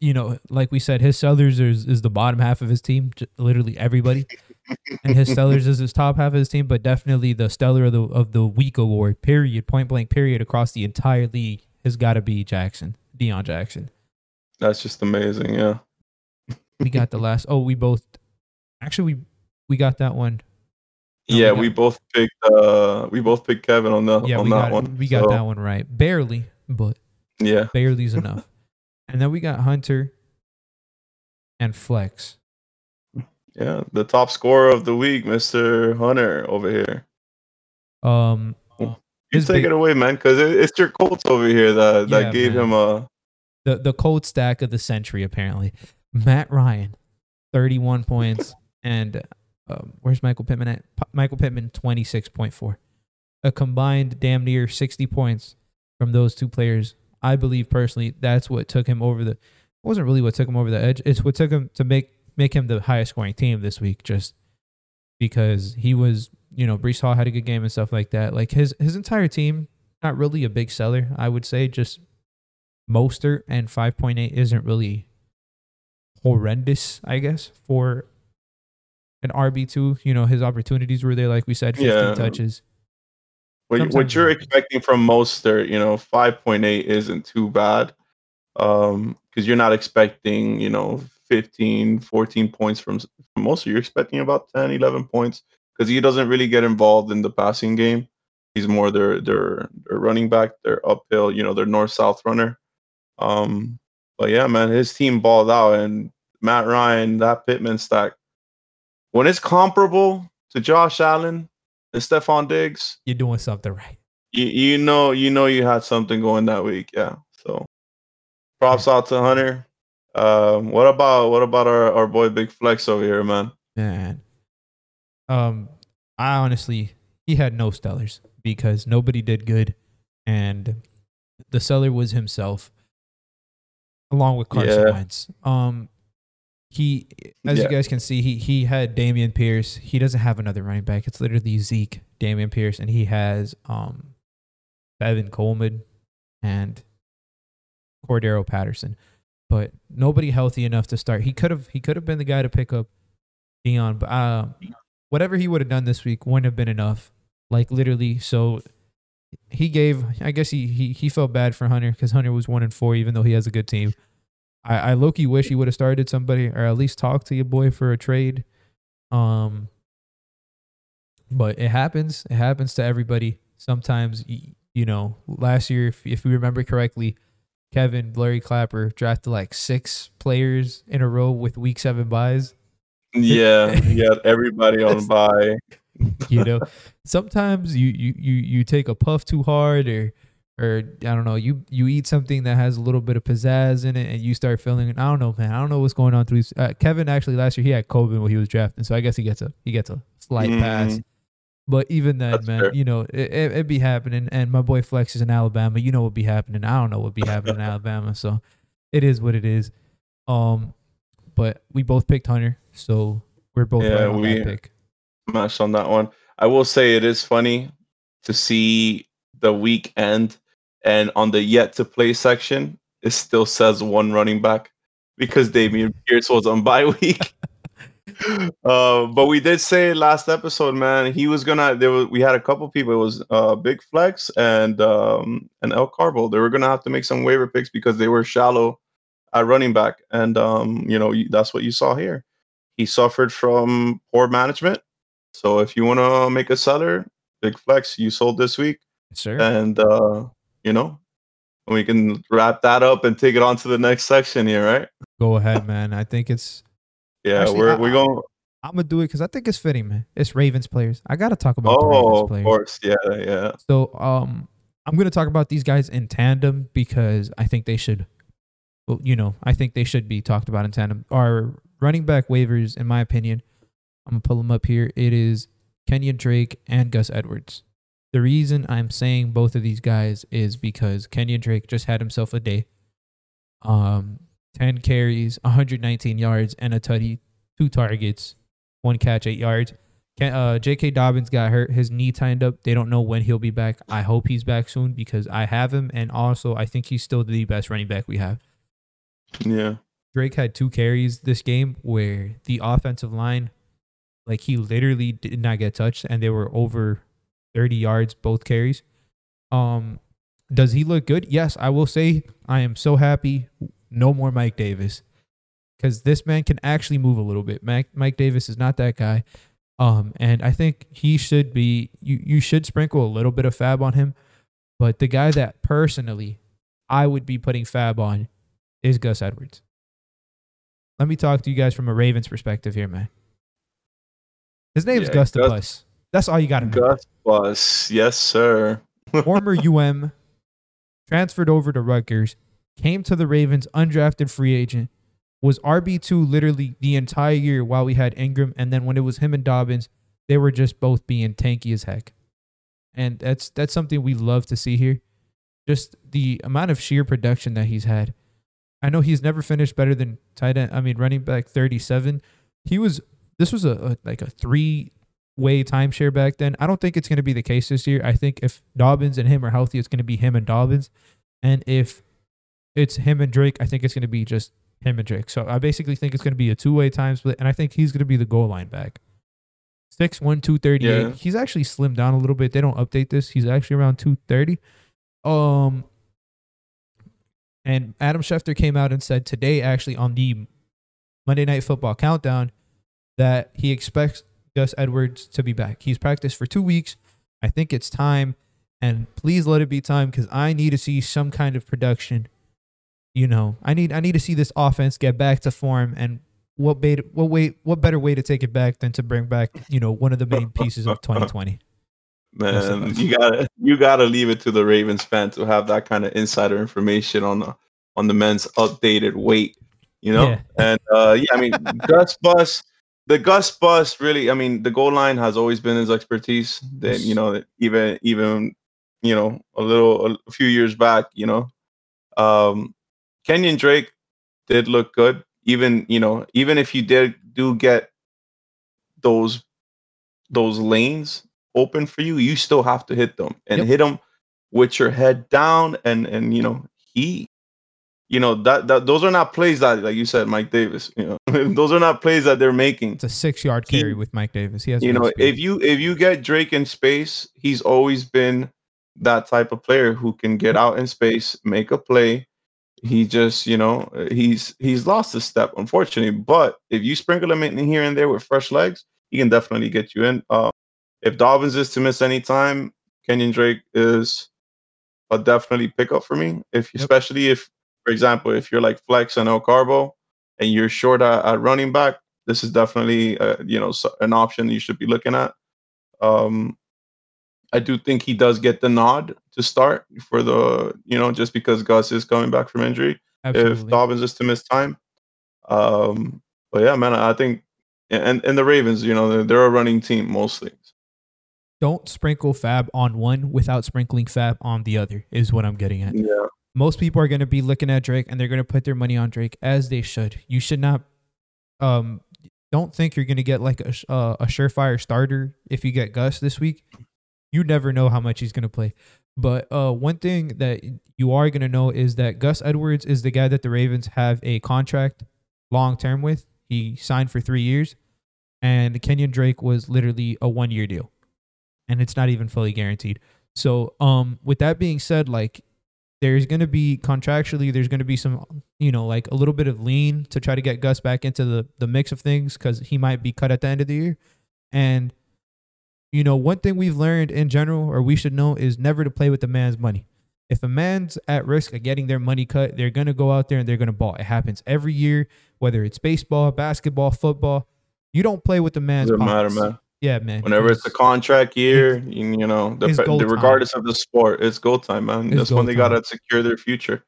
You know, like we said, his sellers is the bottom half of his team, literally everybody. And his stellars is his top half of his team, but definitely the stellar of the week award, period, point blank, period, across the entire league has got to be Deion Jackson. That's just amazing, yeah. We got the last. Oh, we both actually we got that one. No, yeah, we both picked Kevin on that one. We got that one right, barely, but yeah, barely's enough. And then we got Hunter and Flex. Yeah, the top scorer of the week, Mr. Hunter over here. You take it away, man, because it's your Colts over here that gave him the Colts stack of the century, apparently. Matt Ryan, 31 points, and where's Michael Pittman at? Michael Pittman, 26.4. A combined damn near 60 points from those two players. I believe, personally, that's what took him over the... It wasn't really what took him over the edge. It's what took him to make him the highest scoring team this week, just because he was, you know, Breece Hall had a good game and stuff like that. Like his entire team, not really a big seller, I would say. Just Mostert and 5.8 isn't really horrendous, I guess, for an RB2. You know, his opportunities were there, like we said, 15 touches. What you're expecting from Mostert, you know, 5.8 isn't too bad because you're not expecting, you know, 15, 14 points from Mostert. You're expecting about 10, 11 points because he doesn't really get involved in the passing game. He's more their running back, their uphill, you know, their north-south runner. But yeah, man, his team balled out, and Matt Ryan, that Pittman stack, when it's comparable to Josh Allen and Stephon Diggs, you're doing something right. You know you had something going that week, yeah. So props out to Hunter. What about our boy Big Flex over here, man? Man, I honestly, he had no stellars because nobody did good, and the seller was himself, along with Carson Wentz. He, as you guys can see, he had Damian Pierce. He doesn't have another running back. It's literally Zeke, Damian Pierce, and he has Evan Coleman and Cordero Patterson, but nobody healthy enough to start. He could have been the guy to pick up Deion, but whatever he would have done this week wouldn't have been enough. Like literally, so he gave. I guess he felt bad for Hunter because Hunter was 1-4, even though he has a good team. I low-key wish he would have started somebody or at least talked to your boy for a trade. But it happens. It happens to everybody. Sometimes, you know, last year, if we remember correctly, Kevin Blurry Clapper drafted like 6 players in a row with week 7 buys. Yeah, he got everybody on bye. You know, sometimes you take a puff too hard or I don't know, you eat something that has a little bit of pizzazz in it and you start feeling, I don't know, man. I don't know what's going on through Kevin actually last year he had COVID when he was drafting, so I guess he gets a slight pass. But even then, that's man, fair. You know, it be happening, and my boy Flex is in Alabama. You know what be happening. I don't know what be happening in Alabama, so it is what it is. But we both picked Hunter, so we're both right on that pick. Matched on that one. I will say it is funny to see the weekend. And on the yet-to-play section, it still says 1 running back because Damian Pierce was on bye week. But we did say last episode, man, he was gonna. We had a couple people. It was Big Flex and El Carbo. They were gonna have to make some waiver picks because they were shallow at running back, and you know that's what you saw here. He suffered from poor management. So if you want to make a seller, Big Flex, you sold this week, sure, and you know. We can wrap that up and take it on to the next section here, right? Go ahead, man. I think it's actually, we're going. I'm gonna do it because I think it's fitting, man. It's Ravens players. I gotta talk about the Ravens players. Of course, yeah. So I'm gonna talk about these guys in tandem because I think they should. Well, you know, I think they should be talked about in tandem. Our running back waivers, in my opinion, I'm gonna pull them up here. It is Kenyon Drake and Gus Edwards. The reason I'm saying both of these guys is because Kenyon Drake just had himself a day. 10 carries, 119 yards, and a tutty, 2 targets, 1 catch, 8 yards. J.K. Dobbins got hurt. His knee tightened up. They don't know when he'll be back. I hope he's back soon because I have him, and also I think he's still the best running back we have. Yeah. Drake had 2 carries this game where the offensive line, like he literally did not get touched, and they were over 30 yards, both carries. Does he look good? Yes, I will say I am so happy. No more Mike Davis, because this man can actually move a little bit. Mike Davis is not that guy, and I think he should be. You should sprinkle a little bit of fab on him, but the guy that personally I would be putting fab on is Gus Edwards. Let me talk to you guys from a Ravens perspective here, man. His name is Gus the Bus. That's all you got to know. Gus Bus, yes sir. Former UM, transferred over to Rutgers. Came to the Ravens, undrafted free agent, was RB2 literally the entire year while we had Ingram. And then when it was him and Dobbins, they were just both being tanky as heck. And that's something we love to see here. Just the amount of sheer production that he's had. I know he's never finished better than running back 37. This was a 3-way timeshare back then. I don't think it's going to be the case this year. I think if Dobbins and him are healthy, it's going to be him and Dobbins. And if it's him and Drake, I think it's going to be just him and Drake. So I basically think it's going to be a 2-way time split, and I think he's going to be the goal line back. 6'1", 238. Yeah. He's actually slimmed down a little bit. They don't update this. He's actually around 230. And Adam Schefter came out and said today, actually on the Monday Night Football Countdown, that he expects Gus Edwards to be back. He's practiced for 2 weeks. I think it's time, and please let it be time because I need to see some kind of production you know, I need to see this offense get back to form, and what better way to take it back than to bring back, you know, one of the main pieces of 2020. Man, you gotta leave it to the Ravens fan to have that kind of insider information on the men's updated weight, you know. Yeah. And Gus Bus really, I mean, the goal line has always been his expertise. That, you know, even you know, a few years back, you know, Kenyon Drake did look good. Even, you know, even if you do get those lanes open for you, you still have to hit them, and hit them with your head down. And you know, that those are not plays that, like you said, Mike Davis, you know, those are not plays that they're making. It's a 6-yard carry with Mike Davis. He has, you know, if you get Drake in space, he's always been that type of player who can get out in space, make a play. He just, you know, he's lost his step, unfortunately. But if you sprinkle him in here and there with fresh legs, he can definitely get you in. If Dobbins is to miss any time, Kenyon Drake is a definitely pickup for me. Especially if, for example, if you're like Flex and El Carbo and you're short at running back, this is definitely, you know, an option you should be looking at. I do think he does get the nod to start for the, you know, just because Gus is coming back from injury. Absolutely. If Dobbins is to miss time. But yeah, man, I think, and the Ravens, you know, they're a running team mostly. Don't sprinkle Fab on one without sprinkling Fab on the other is what I'm getting at. Yeah. Most people are going to be looking at Drake, and they're going to put their money on Drake, as they should. You should not don't think you're going to get like a surefire starter if you get Gus this week. You never know how much he's going to play. But one thing that you are going to know is that Gus Edwards is the guy that the Ravens have a contract long-term with. He signed for 3 years, and Kenyon Drake was literally a one-year deal. And it's not even fully guaranteed. So with that being said, like, there's going to be contractually, there's going to be some, you know, like a little bit of lean to try to get Gus back into the mix of things, because he might be cut at the end of the year. And, you know, one thing we've learned in general, or we should know, is never to play with the man's money. If a man's at risk of getting their money cut, they're going to go out there and they're going to ball. It happens every year, whether it's baseball, basketball, football. You don't play with the man's money. Doesn't matter, man. Yeah, man. Whenever it's a contract year, you know, regardless of the sport, it's goal time, man. That's when they got to secure their future.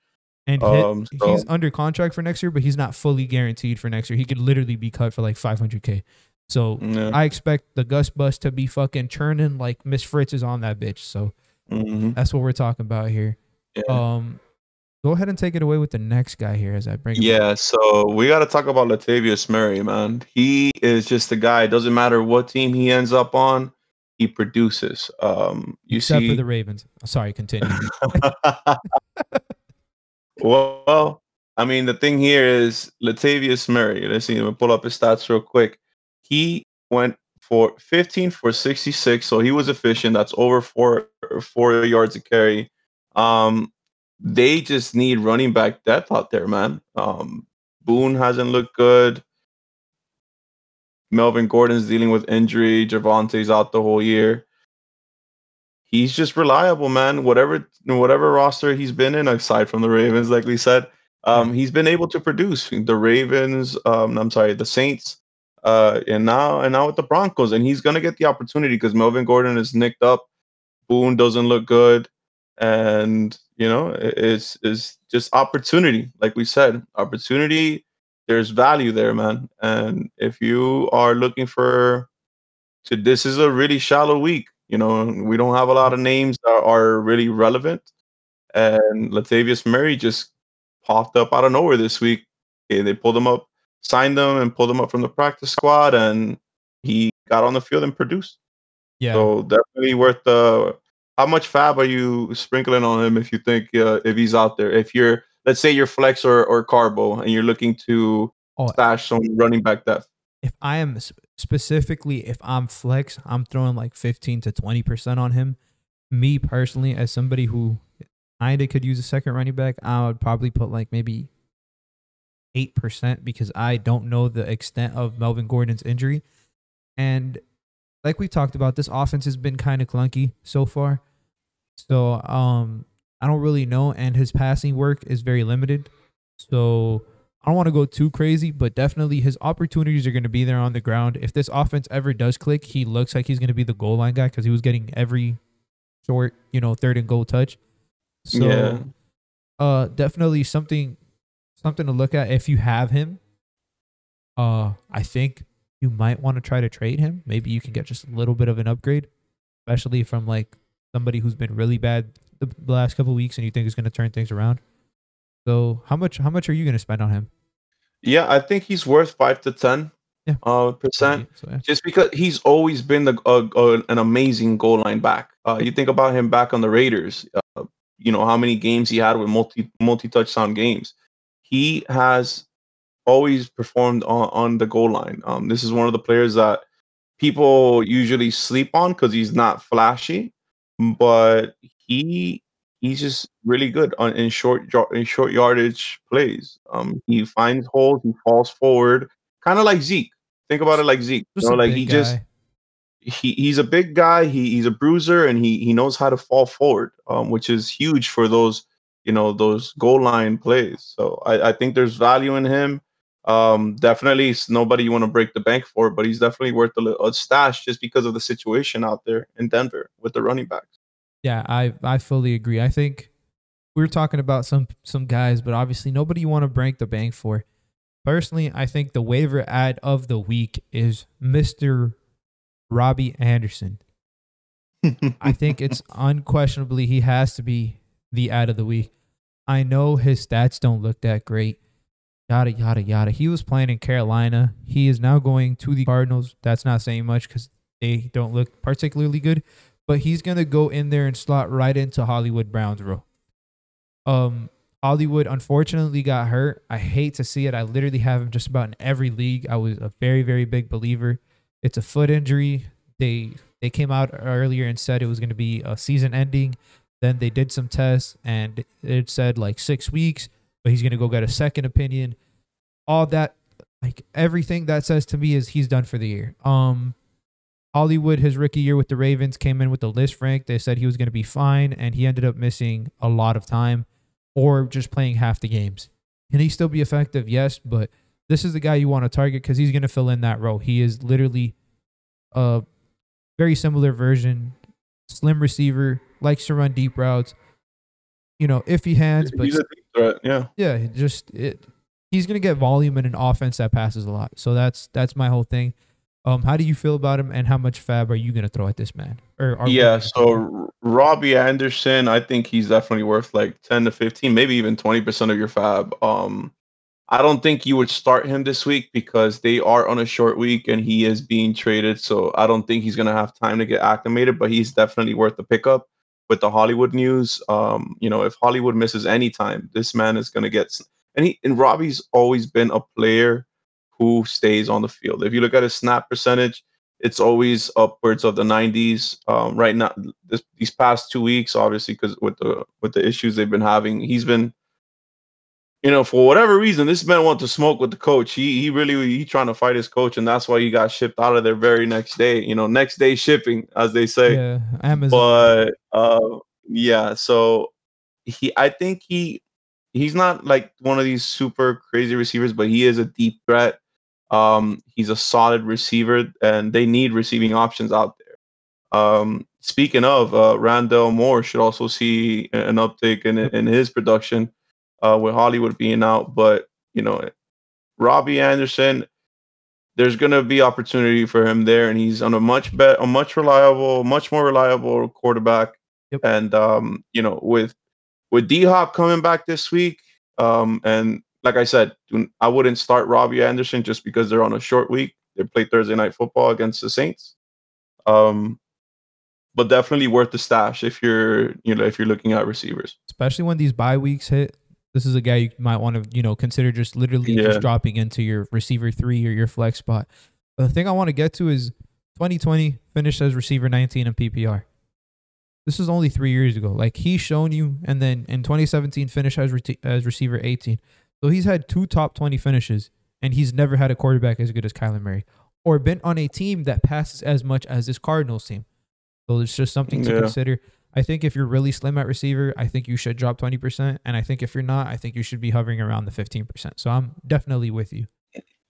And he's under contract for next year, but he's not fully guaranteed for next year. He could literally be cut for like $500K. So yeah. I expect the Gus Bus to be fucking churning like Miss Fritz is on that bitch. So that's what we're talking about here. Yeah. Go ahead and take it away with the next guy here as I bring him up. So we got to talk about Latavius Murray, man. He is just the guy. It doesn't matter what team he ends up on, he produces. Except for the Ravens. Sorry, continue. Well, I mean, the thing here is Latavius Murray. Let's see. I'm going to pull up his stats real quick. He went for 15 for 66, so he was efficient. That's over four yards a carry. They just need running back depth out there, man. Boone hasn't looked good. Melvin Gordon's dealing with injury. Javante's out the whole year. He's just reliable, man. Whatever roster he's been in, aside from the Ravens, like we said, he's been able to produce. The Ravens, the Saints, and now with the Broncos. And he's going to get the opportunity because Melvin Gordon is nicked up. Boone doesn't look good. And, you know, it's just opportunity. Like we said, opportunity, there's value there, man. And if you are looking this is a really shallow week. You know, we don't have a lot of names that are really relevant. And Latavius Murray just popped up out of nowhere this week. They pulled him up, signed him, and pulled him up from the practice squad. And he got on the field and produced. Yeah. So definitely worth the... How much Fab are you sprinkling on him if you think if he's out there? If you're, let's say, you're Flex or Carbo and you're looking to stash some running back depth. If I'm Flex, I'm throwing like 15 to 20% on him. Me personally, as somebody who kinda could use a second running back, I would probably put like maybe 8% because I don't know the extent of Melvin Gordon's injury. And like we talked about, this offense has been kind of clunky so far. So I don't really know. And his passing work is very limited. So I don't want to go too crazy, but definitely his opportunities are going to be there on the ground. If this offense ever does click, he looks like he's going to be the goal line guy because he was getting every short, you know, third and goal touch. So yeah. Definitely something to look at if you have him. I think you might want to try to trade him. Maybe you can get just a little bit of an upgrade, especially from like somebody who's been really bad the last couple of weeks and you think is going to turn things around. So how much are you going to spend on him? Yeah, I think he's worth 5 to 10 percent. So, yeah. Just because he's always been an amazing goal line back. You think about him back on the Raiders. You know how many games he had with multi touchdown games. He has always performed on the goal line. This is one of the players that people usually sleep on because he's not flashy, but he's just really good in short yardage plays. He finds holes, he falls forward, kind of like Zeke. Think about it like Zeke. You know, like he's a big guy. He's a bruiser, and he knows how to fall forward, which is huge for those goal line plays. So I think there's value in him. Definitely, it's nobody you want to break the bank for, but he's definitely worth a stash just because of the situation out there in Denver with the running backs. Yeah, I fully agree. I think we were talking about some guys, but obviously nobody you want to break the bank for. Personally, I think the waiver ad of the week is Mr. Robbie Anderson. I think it's unquestionably he has to be the ad of the week. I know his stats don't look that great. Yada, yada, yada. He was playing in Carolina. He is now going to the Cardinals. That's not saying much because they don't look particularly good. But he's going to go in there and slot right into Hollywood Brown's role. Hollywood, unfortunately, got hurt. I hate to see it. I literally have him just about in every league. I was a very, very big believer. It's a foot injury. They came out earlier and said it was going to be a season ending. Then they did some tests, and it said like 6 weeks, but he's going to go get a second opinion. All that, like everything that says to me is he's done for the year. Hollywood, his rookie year with the Ravens, came in with a list rank. They said he was going to be fine, and he ended up missing a lot of time or just playing half the games. Can he still be effective? Yes, but this is the guy you want to target because he's going to fill in that role. He is literally a very similar version, slim receiver, likes to run deep routes, you know, iffy hands. But he's a deep threat, yeah. Yeah, he's going to get volume in an offense that passes a lot. So that's my whole thing. How do you feel about him, and how much fab are you going to throw at this man? So Robbie Anderson, I think he's definitely worth like 10 to 15, maybe even 20% of your fab. I don't think you would start him this week because they are on a short week and he is being traded. So I don't think he's going to have time to get acclimated, but he's definitely worth the pickup with the Hollywood news. You know, if Hollywood misses any time, this man is going to get – and Robbie's always been a player who stays on the field. If you look at his snap percentage, it's always upwards of the 90s. Right now, these past 2 weeks, obviously, because with the issues they've been having, he's been, you know, for whatever reason, this man wanted to smoke with the coach. He trying to fight his coach, and that's why he got shipped out of there very next day. You know, next day shipping, as they say. Yeah, Amazon. But yeah, so he's not like one of these super crazy receivers, but he is a deep threat. He's a solid receiver, and they need receiving options out there. Speaking of, Randall Moore should also see an uptick in his production with Hollywood being out. But, you know, Robbie Anderson, there's going to be opportunity for him there, and he's on a much more reliable quarterback. Yep. And, you know, with D-Hop coming back this week, and like I said, I wouldn't start Robbie Anderson just because they're on a short week. They play Thursday night football against the Saints, but definitely worth the stash if you're looking at receivers, especially when these bye weeks hit. This is a guy you might want to consider just literally just dropping into your receiver 3 or your flex spot. But the thing I want to get to is 2020 finished as receiver 19 in PPR. This is only 3 years ago. Like, he's shown you, and then in 2017 finished as receiver 18. So he's had 2 top 20 finishes, and he's never had a quarterback as good as Kyler Murray or been on a team that passes as much as this Cardinals team. So it's just something to consider. I think if you're really slim at receiver, I think you should drop 20%. And I think if you're not, I think you should be hovering around the 15%. So I'm definitely with you.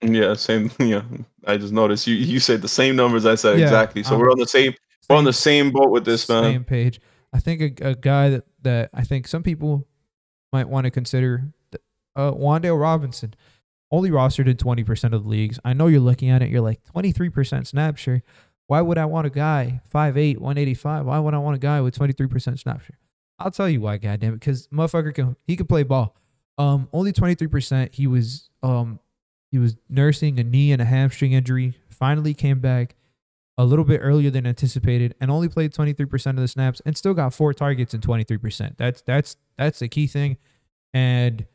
Yeah, same. Yeah, I just noticed you said the same numbers I said, yeah, exactly. So we're on the same. We're on the same boat with this, man. Same page. I think a guy that I think some people might want to consider, Wan'Dale Robinson, only rostered in 20% of the leagues. I know you're looking at it, you're like 23% snap share. Why would I want a guy 5'8", 185? Why would I want a guy with 23% snap share? I'll tell you why, goddamn it, because motherfucker can play ball. Only 23%. He was nursing a knee and a hamstring injury. Finally came back a little bit earlier than anticipated, and only played 23% of the snaps, and still got 4 targets in 23%. That's the key thing. And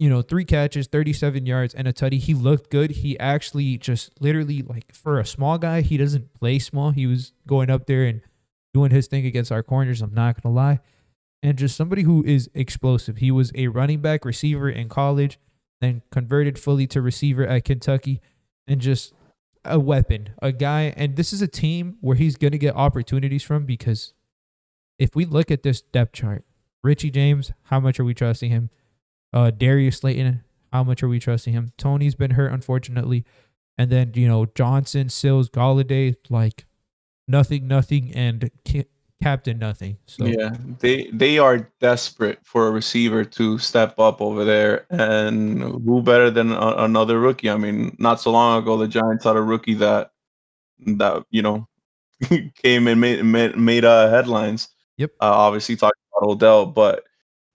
3 catches, 37 yards, and a tutty. He looked good. He actually just literally, like, for a small guy, he doesn't play small. He was going up there and doing his thing against our corners, I'm not going to lie. And just somebody who is explosive. He was a running back receiver in college, then converted fully to receiver at Kentucky, and just a weapon, a guy. And this is a team where he's going to get opportunities from, because if we look at this depth chart, Richie James, how much are we trusting him? Darius Slayton, how much are we trusting him? Tony's been hurt, unfortunately. And then, Johnson, Sills, Galladay, like nothing, and captain nothing. So yeah, they are desperate for a receiver to step up over there. And who better than another rookie? I mean, not so long ago, the Giants had a rookie that came and made headlines. Yep. Obviously talking about Odell, but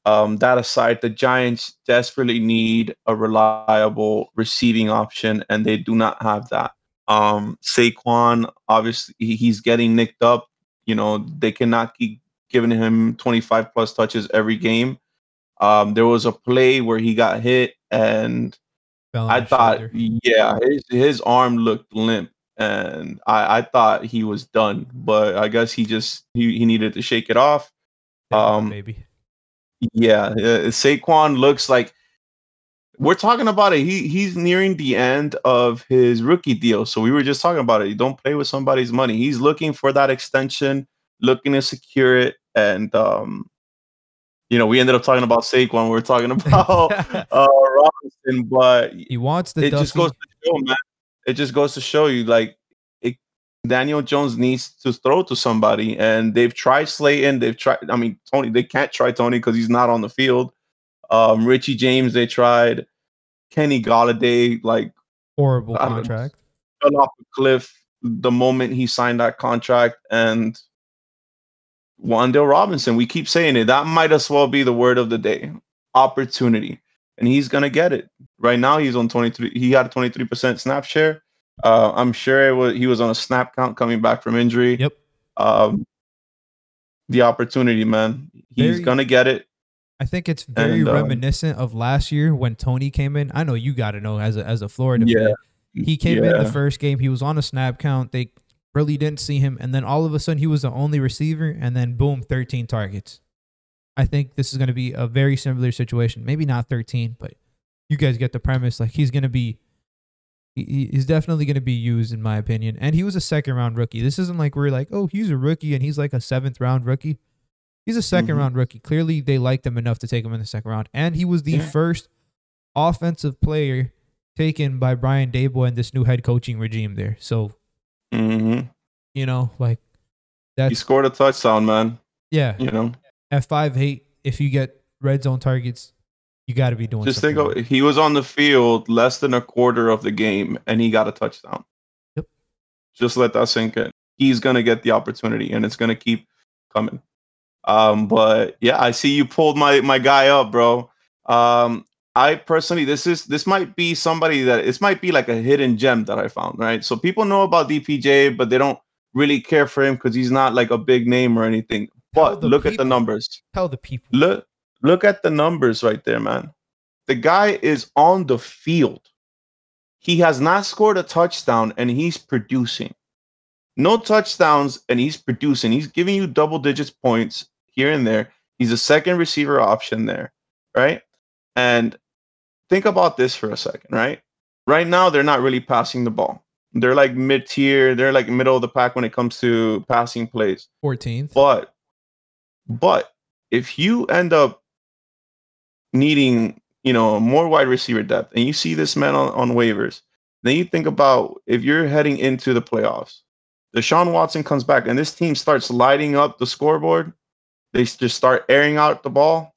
that aside, the Giants desperately need a reliable receiving option, and they do not have that. Saquon, obviously, he's getting nicked up. They cannot keep giving him 25-plus touches every game. There was a play where he got hit, and his arm looked limp, and I thought he was done. But I guess he just he needed to shake it off. Maybe. Yeah, Saquon looks like, we're talking about it, he's nearing the end of his rookie deal. So we were just talking about it. You don't play with somebody's money. He's looking for that extension, looking to secure it. And, we ended up talking about Saquon. We're talking about Robinson, but he wants the Duffy. Just goes to show, man. It just goes to show you, like, Daniel Jones needs to throw to somebody, and they've tried Slayton. They've tried, Tony. They can't try Tony because he's not on the field. Richie James, they tried. Kenny Galladay, like, horrible contract. Fell off the cliff the moment he signed that contract. And Wan'Dale Robinson, we keep saying it. That might as well be the word of the day. Opportunity. And he's going to get it. Right now, he's on 23. He had a 23% snap share. I'm sure he was on a snap count coming back from injury. Yep. The opportunity, man. He's going to get it. I think it's very reminiscent of last year when Tony came in. I know you got to know as a Florida fan. He came in the first game. He was on a snap count. They really didn't see him. And then all of a sudden, he was the only receiver. And then, boom, 13 targets. I think this is going to be a very similar situation. Maybe not 13, but you guys get the premise. Like, he's going to be... He's definitely going to be used, in my opinion. And he was a second-round rookie. This isn't like we're like, oh, he's a rookie and he's like a seventh-round rookie. He's a second-round rookie. Clearly, they liked him enough to take him in the second round. And he was the first offensive player taken by Brian Daboll and this new head coaching regime there. So, he scored a touchdown, man. Yeah. At 5'8", if you get red zone targets, you got to be doing just something. Just think of it. He was on the field less than a quarter of the game, and he got a touchdown. Yep. Just let that sink in. He's going to get the opportunity, and it's going to keep coming. But, yeah, I see you pulled my guy up, bro. I personally, this might be somebody it might be like a hidden gem that I found, right? So people know about DPJ, but they don't really care for him because he's not like a big name or anything. But look at the numbers. Tell the people. Look at the numbers right there, man. The guy is on the field. He has not scored a touchdown, and he's producing. No touchdowns, and he's producing. He's giving you double-digit points here and there. He's a second receiver option there, right? And think about this for a second, right? Right now, they're not really passing the ball. They're like mid-tier. They're like middle of the pack when it comes to passing plays. 14th. But But if you end up needing, you know, more wide receiver depth and you see this man on waivers, then you think about if you're heading into the playoffs, Deshaun Watson comes back and this team starts lighting up the scoreboard. They just start airing out the ball.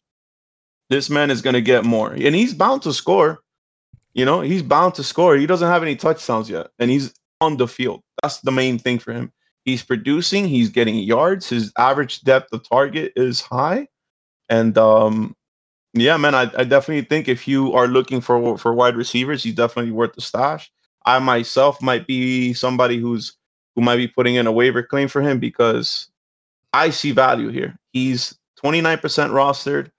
This man is going to get more. And he's bound to score. You know, he's bound to score. He doesn't have any touchdowns yet. And he's on the field. That's the main thing for him. He's producing. He's getting yards. His average depth of target is high. And, yeah, man, I definitely think if you are looking for wide receivers, he's definitely worth the stash. I myself might be somebody who might be putting in a waiver claim for him because I see value here. He's 29% rostered.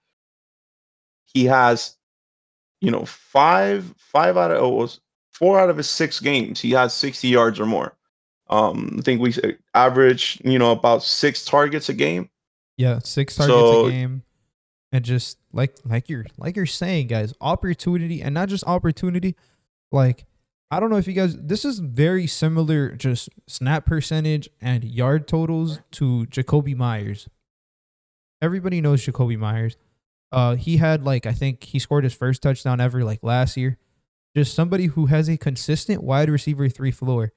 He has, you know, four out of his six games, he has 60 yards or more. I think we average, you know, about six targets a game. Yeah, six targets a game. And just like you're saying, guys, opportunity, and not just opportunity. Like, I don't know if you guys, this is very similar, just snap percentage and yard totals to Jakobi Meyers. Everybody knows Jakobi Meyers. He had, like, I think he scored his first touchdown ever, like, last year. Just somebody who has a consistent wide receiver 3 floor.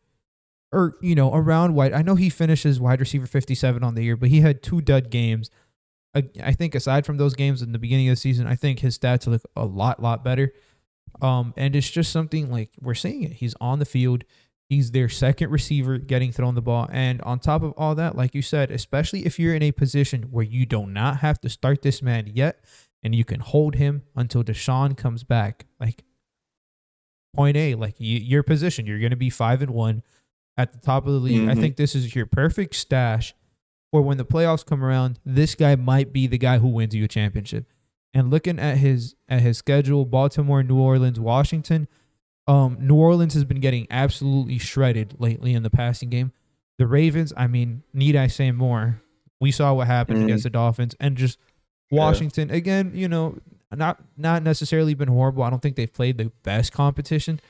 Or, you know, around wide. I know he finishes wide receiver 57 on the year, but he had 2 dud games. I think aside from those games in the beginning of the season, I think his stats look a lot better. And it's just something, like, we're seeing it. He's on the field. He's their second receiver getting thrown the ball. And on top of all that, like you said, especially if you're in a position where you do not have to start this man yet and you can hold him until Deshaun comes back. Like, point A, like, your position, you're going to be 5-1 at the top of the league. Mm-hmm. I think this is your perfect stash for when the playoffs come around. This guy might be the guy who wins you a championship. And looking at his schedule, Baltimore, New Orleans, Washington. New Orleans has been getting absolutely shredded lately in the passing game. The Ravens, I mean, need I say more? We saw what happened against the Dolphins. And just Washington, again, you know, not necessarily been horrible. I don't think they've played the best competition.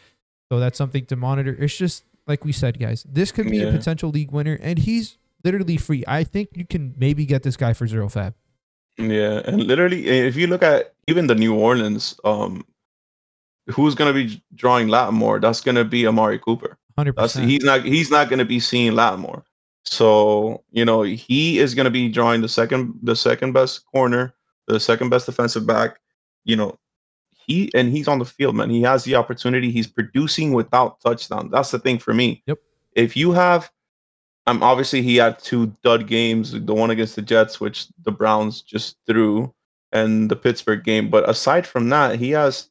So that's something to monitor. It's just, like we said, guys, this could be a potential league winner. And he's literally free. I think you can maybe get this guy for $0 fab. Yeah, and literally, if you look at even the New Orleans, who's going to be drawing Lattimore? That's going to be Amari Cooper. 100%. He's not going to be seeing Lattimore. So, you know, he is going to be drawing the second best corner, the second best defensive back. You know, he's on the field, man. He has the opportunity. He's producing without touchdown. That's the thing for me. Yep. If you have, obviously he had 2 dud games, the one against the Jets, which the Browns just threw, and the Pittsburgh game. But aside from that, he has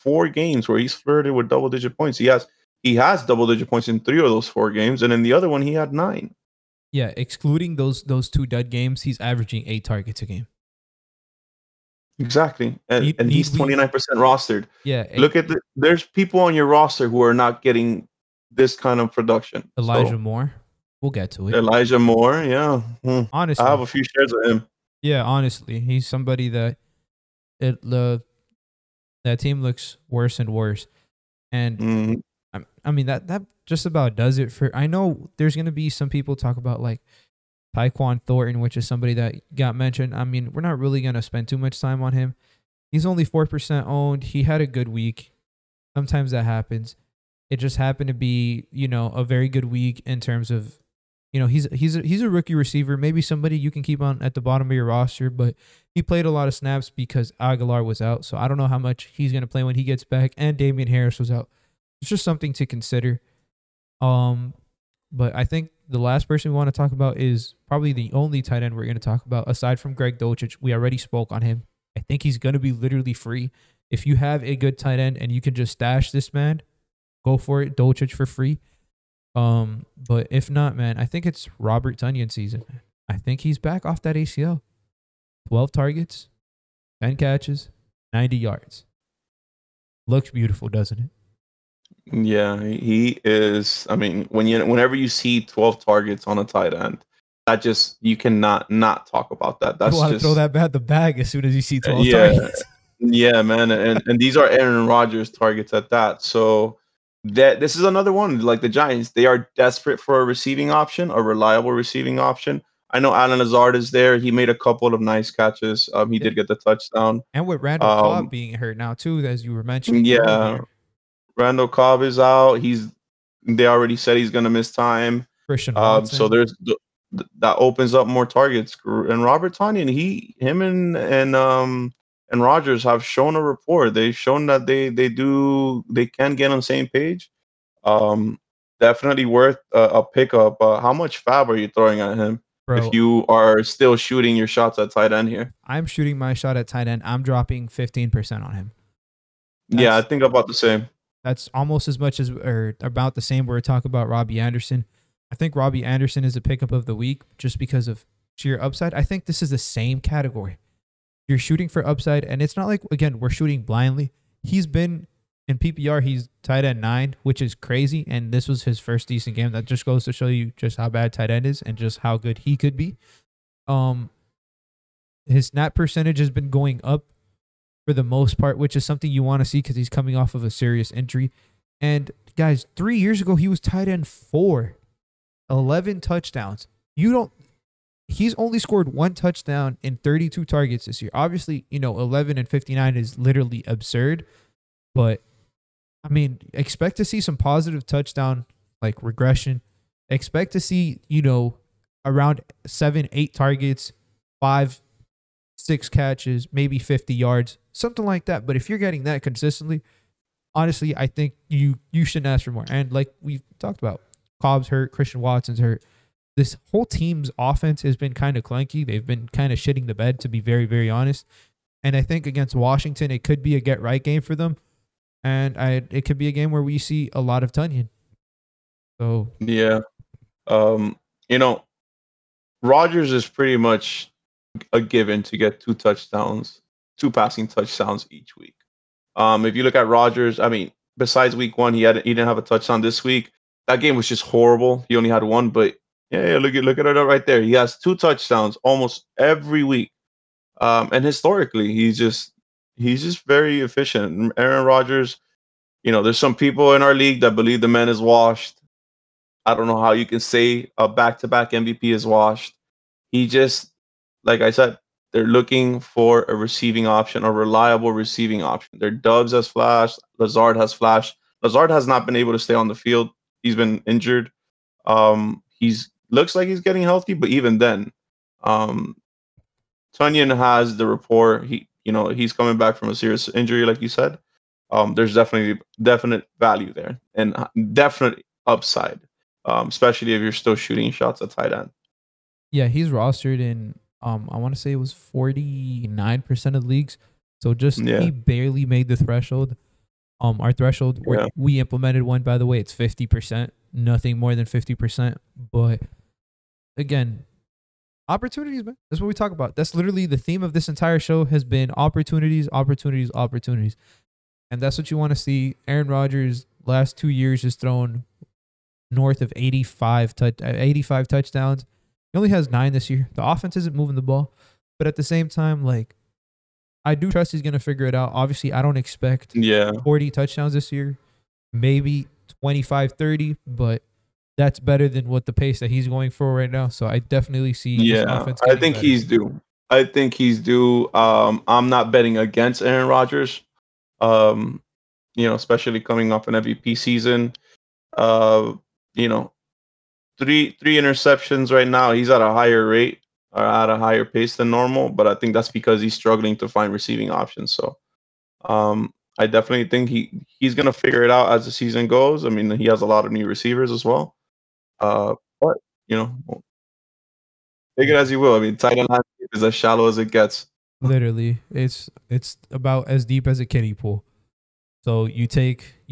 4 games where he's flirted with double-digit points. He has double-digit points in 3 of those 4 games, and in the other one, he had 9. Yeah, excluding those 2 dud games, he's averaging 8 targets a game. Exactly, and he's 29% rostered. Yeah, look at there's people on your roster who are not getting this kind of production. Elijah Moore, we'll get to it. Elijah Moore, yeah. Honestly, I have a few shares of him. Yeah, honestly, he's somebody that team looks worse and worse. And I mean, that just about does it for. I know there's going to be some people talk about, like, Tyquan Thornton, which is somebody that got mentioned. I mean, we're not really going to spend too much time on him. He's only 4% owned. He had a good week. Sometimes that happens. It just happened to be, you know, a very good week in terms of, you know, he's a rookie receiver, maybe somebody you can keep on at the bottom of your roster, but he played a lot of snaps because Aguilar was out. So I don't know how much he's going to play when he gets back, and Damian Harris was out. It's just something to consider. But I think the last person we want to talk about is probably the only tight end we're going to talk about aside from Greg Dulcich. We already spoke on him. I think he's going to be literally free. If you have a good tight end and you can just stash this man, go for it. Dulcich for free. But if not, man, I think it's Robert Tonyan season. I think he's back off that ACL. 12 targets, 10 catches, 90 yards. Looks beautiful, doesn't it? Yeah, he is. I mean, whenever you see 12 targets on a tight end, that just, you cannot not talk about that. That's, you want to throw that bad the bag as soon as you see 12 targets. Yeah, man, and these are Aaron Rodgers targets at that. So this is another one, like the Giants. They are desperate for a receiving option, a reliable receiving option. I know Alan Lazard is there. He made a couple of nice catches. He did get the touchdown. And with Randall Cobb being hurt now, too, as you were mentioning. Yeah. Randall Cobb is out. They already said he's going to miss time. Christian Watson. So there's that opens up more targets. And Robert Tonyan, him and Rodgers have shown a rapport. They've shown that they can get on the same page. Definitely worth a pickup. How much fab are you throwing at him? Bro, if you are still shooting your shots at tight end here. I'm shooting my shot at tight end. I'm dropping 15% on him. Yeah, I think about the same. That's almost as much as, or about the same, where we talk about Robbie Anderson. I think Robbie Anderson is a pickup of the week just because of sheer upside. I think this is the same category. You're shooting for upside, and it's not like, again, we're shooting blindly. He's been in PPR, he's tight end 9, which is crazy, and this was his first decent game. That just goes to show you just how bad tight end is and just how good he could be. His snap percentage has been going up for the most part, which is something you want to see because he's coming off of a serious injury. And, guys, 3 years ago, he was tight end 4, 11 touchdowns. He's only scored 1 touchdown in 32 targets this year. Obviously, 11 and 59 is literally absurd, but expect to see some positive touchdown, like regression. Expect to see, around 7-8 targets, 5-6 catches, maybe 50 yards, something like that. But if you're getting that consistently, honestly, I think you shouldn't ask for more. And like we've talked about, Cobb's hurt, Christian Watson's hurt. This whole team's offense has been kind of clunky. They've been kind of shitting the bed, to be very, very honest. And I think against Washington, it could be a get-right game for them. And it could be a game where we see a lot of Tonyan. So yeah, Rodgers is pretty much a given to get 2 touchdowns, 2 passing touchdowns each week. If you look at Rodgers, besides week 1, he didn't have a touchdown this week. That game was just horrible. He only had 1, but yeah, look at it right there. He has 2 touchdowns almost every week, and historically, he's just very efficient. Aaron Rodgers, there's some people in our league that believe the man is washed. I don't know how you can say a back-to-back MVP is washed. He just, like I said, they're looking for a receiving option, a reliable receiving option. Their Dubs has flashed. Lazard has flashed. Lazard has not been able to stay on the field. He's been injured. He's looks like he's getting healthy, but even then, Tonyan has the rapport. He's coming back from a serious injury, like you said. There's definite value there and definite upside, especially if you're still shooting shots at tight end. Yeah, he's rostered in, I want to say it was 49% of leagues. So he barely made the threshold. Our threshold, we implemented one, by the way, it's 50%, nothing more than 50%. But again, opportunities, man. That's what we talk about. That's literally the theme of this entire show has been opportunities, opportunities, opportunities. And that's what you want to see. Aaron Rodgers last 2 years has thrown north of 85 touchdowns. He only has 9 this year. The offense isn't moving the ball. But at the same time, I do trust he's going to figure it out. Obviously, I don't expect 40 touchdowns this year, maybe 25, 30, but that's better than what the pace that he's going for right now. So I definitely see. Yeah, I think he's due. I'm not betting against Aaron Rodgers. Especially coming off an MVP season. 3 interceptions right now. He's at a higher rate or at a higher pace than normal, but I think that's because he's struggling to find receiving options. So, I definitely think he's gonna figure it out as the season goes. He has a lot of new receivers as well. But take it as you will. Tight end is as shallow as it gets. Literally, it's about as deep as a kiddie pool. So you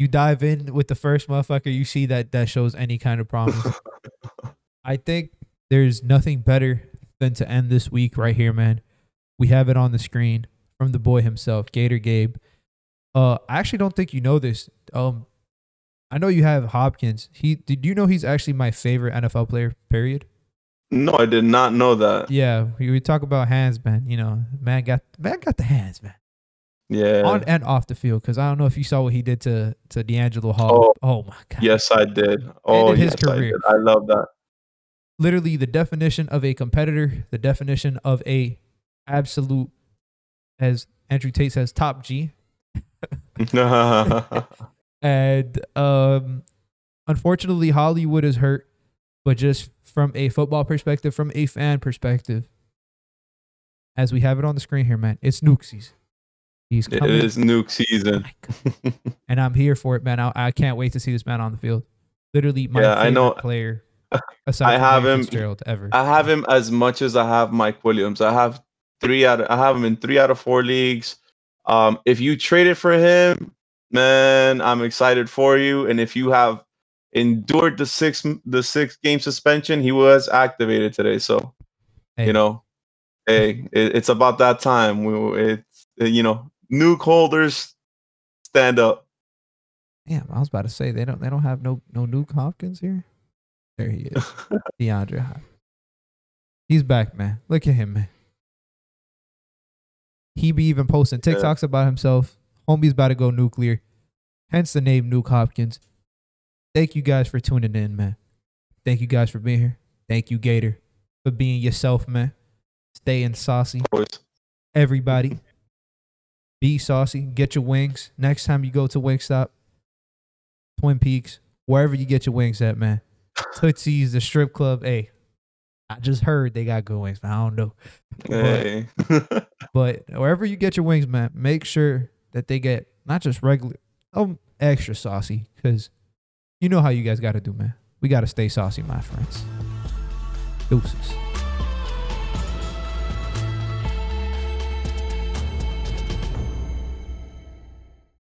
dive in with the first motherfucker you see that shows any kind of promise. I think there's nothing better than to end this week right here, man. We have it on the screen from the boy himself, Gator Gabe. I actually don't think you know this. I know you have Hopkins. Did you know he's actually my favorite NFL player, period? No, I did not know that. Yeah, we talk about hands, man. Man got the hands, man. Yeah. On and off the field, because I don't know if you saw what he did to D'Angelo Hall. Oh my God. Yes, I did. Oh, his career. I love that. literally the definition of a competitor, the definition of a absolute, as Andrew Tate says, top G. And unfortunately, Hollywood is hurt, but just from a football perspective, from a fan perspective, as we have it on the screen here, man, it's nuke season. He's coming. It is nuke season. And I'm here for it, man. I can't wait to see this man on the field. Literally my favorite player. I have him. Fitzgerald, ever. I have him as much as I have Mike Williams. I have him in 3 out of 4 leagues. If you traded for him, man, I'm excited for you. And if you have endured the six game suspension, he was activated today. So, hey, it's about that time. Nuke holders, stand up. Damn, I was about to say they don't have no Nuke Hopkins here. There he is, DeAndre Hopkins. He's back, man. Look at him, man. He be even posting TikToks about himself. Homie's about to go nuclear. Hence the name Nuke Hopkins. Thank you guys for tuning in, man. Thank you guys for being here. Thank you, Gator, for being yourself, man. Staying saucy. Everybody, be saucy. Get your wings. Next time you go to Wingstop, Twin Peaks, wherever you get your wings at, man. Tootsie's, the strip club. Hey, I just heard they got good wings, man. I don't know. Hey. But wherever you get your wings, man, make sure that they get not just regular, extra saucy, because you know how you guys got to do, man. We got to stay saucy, my friends. Deuces.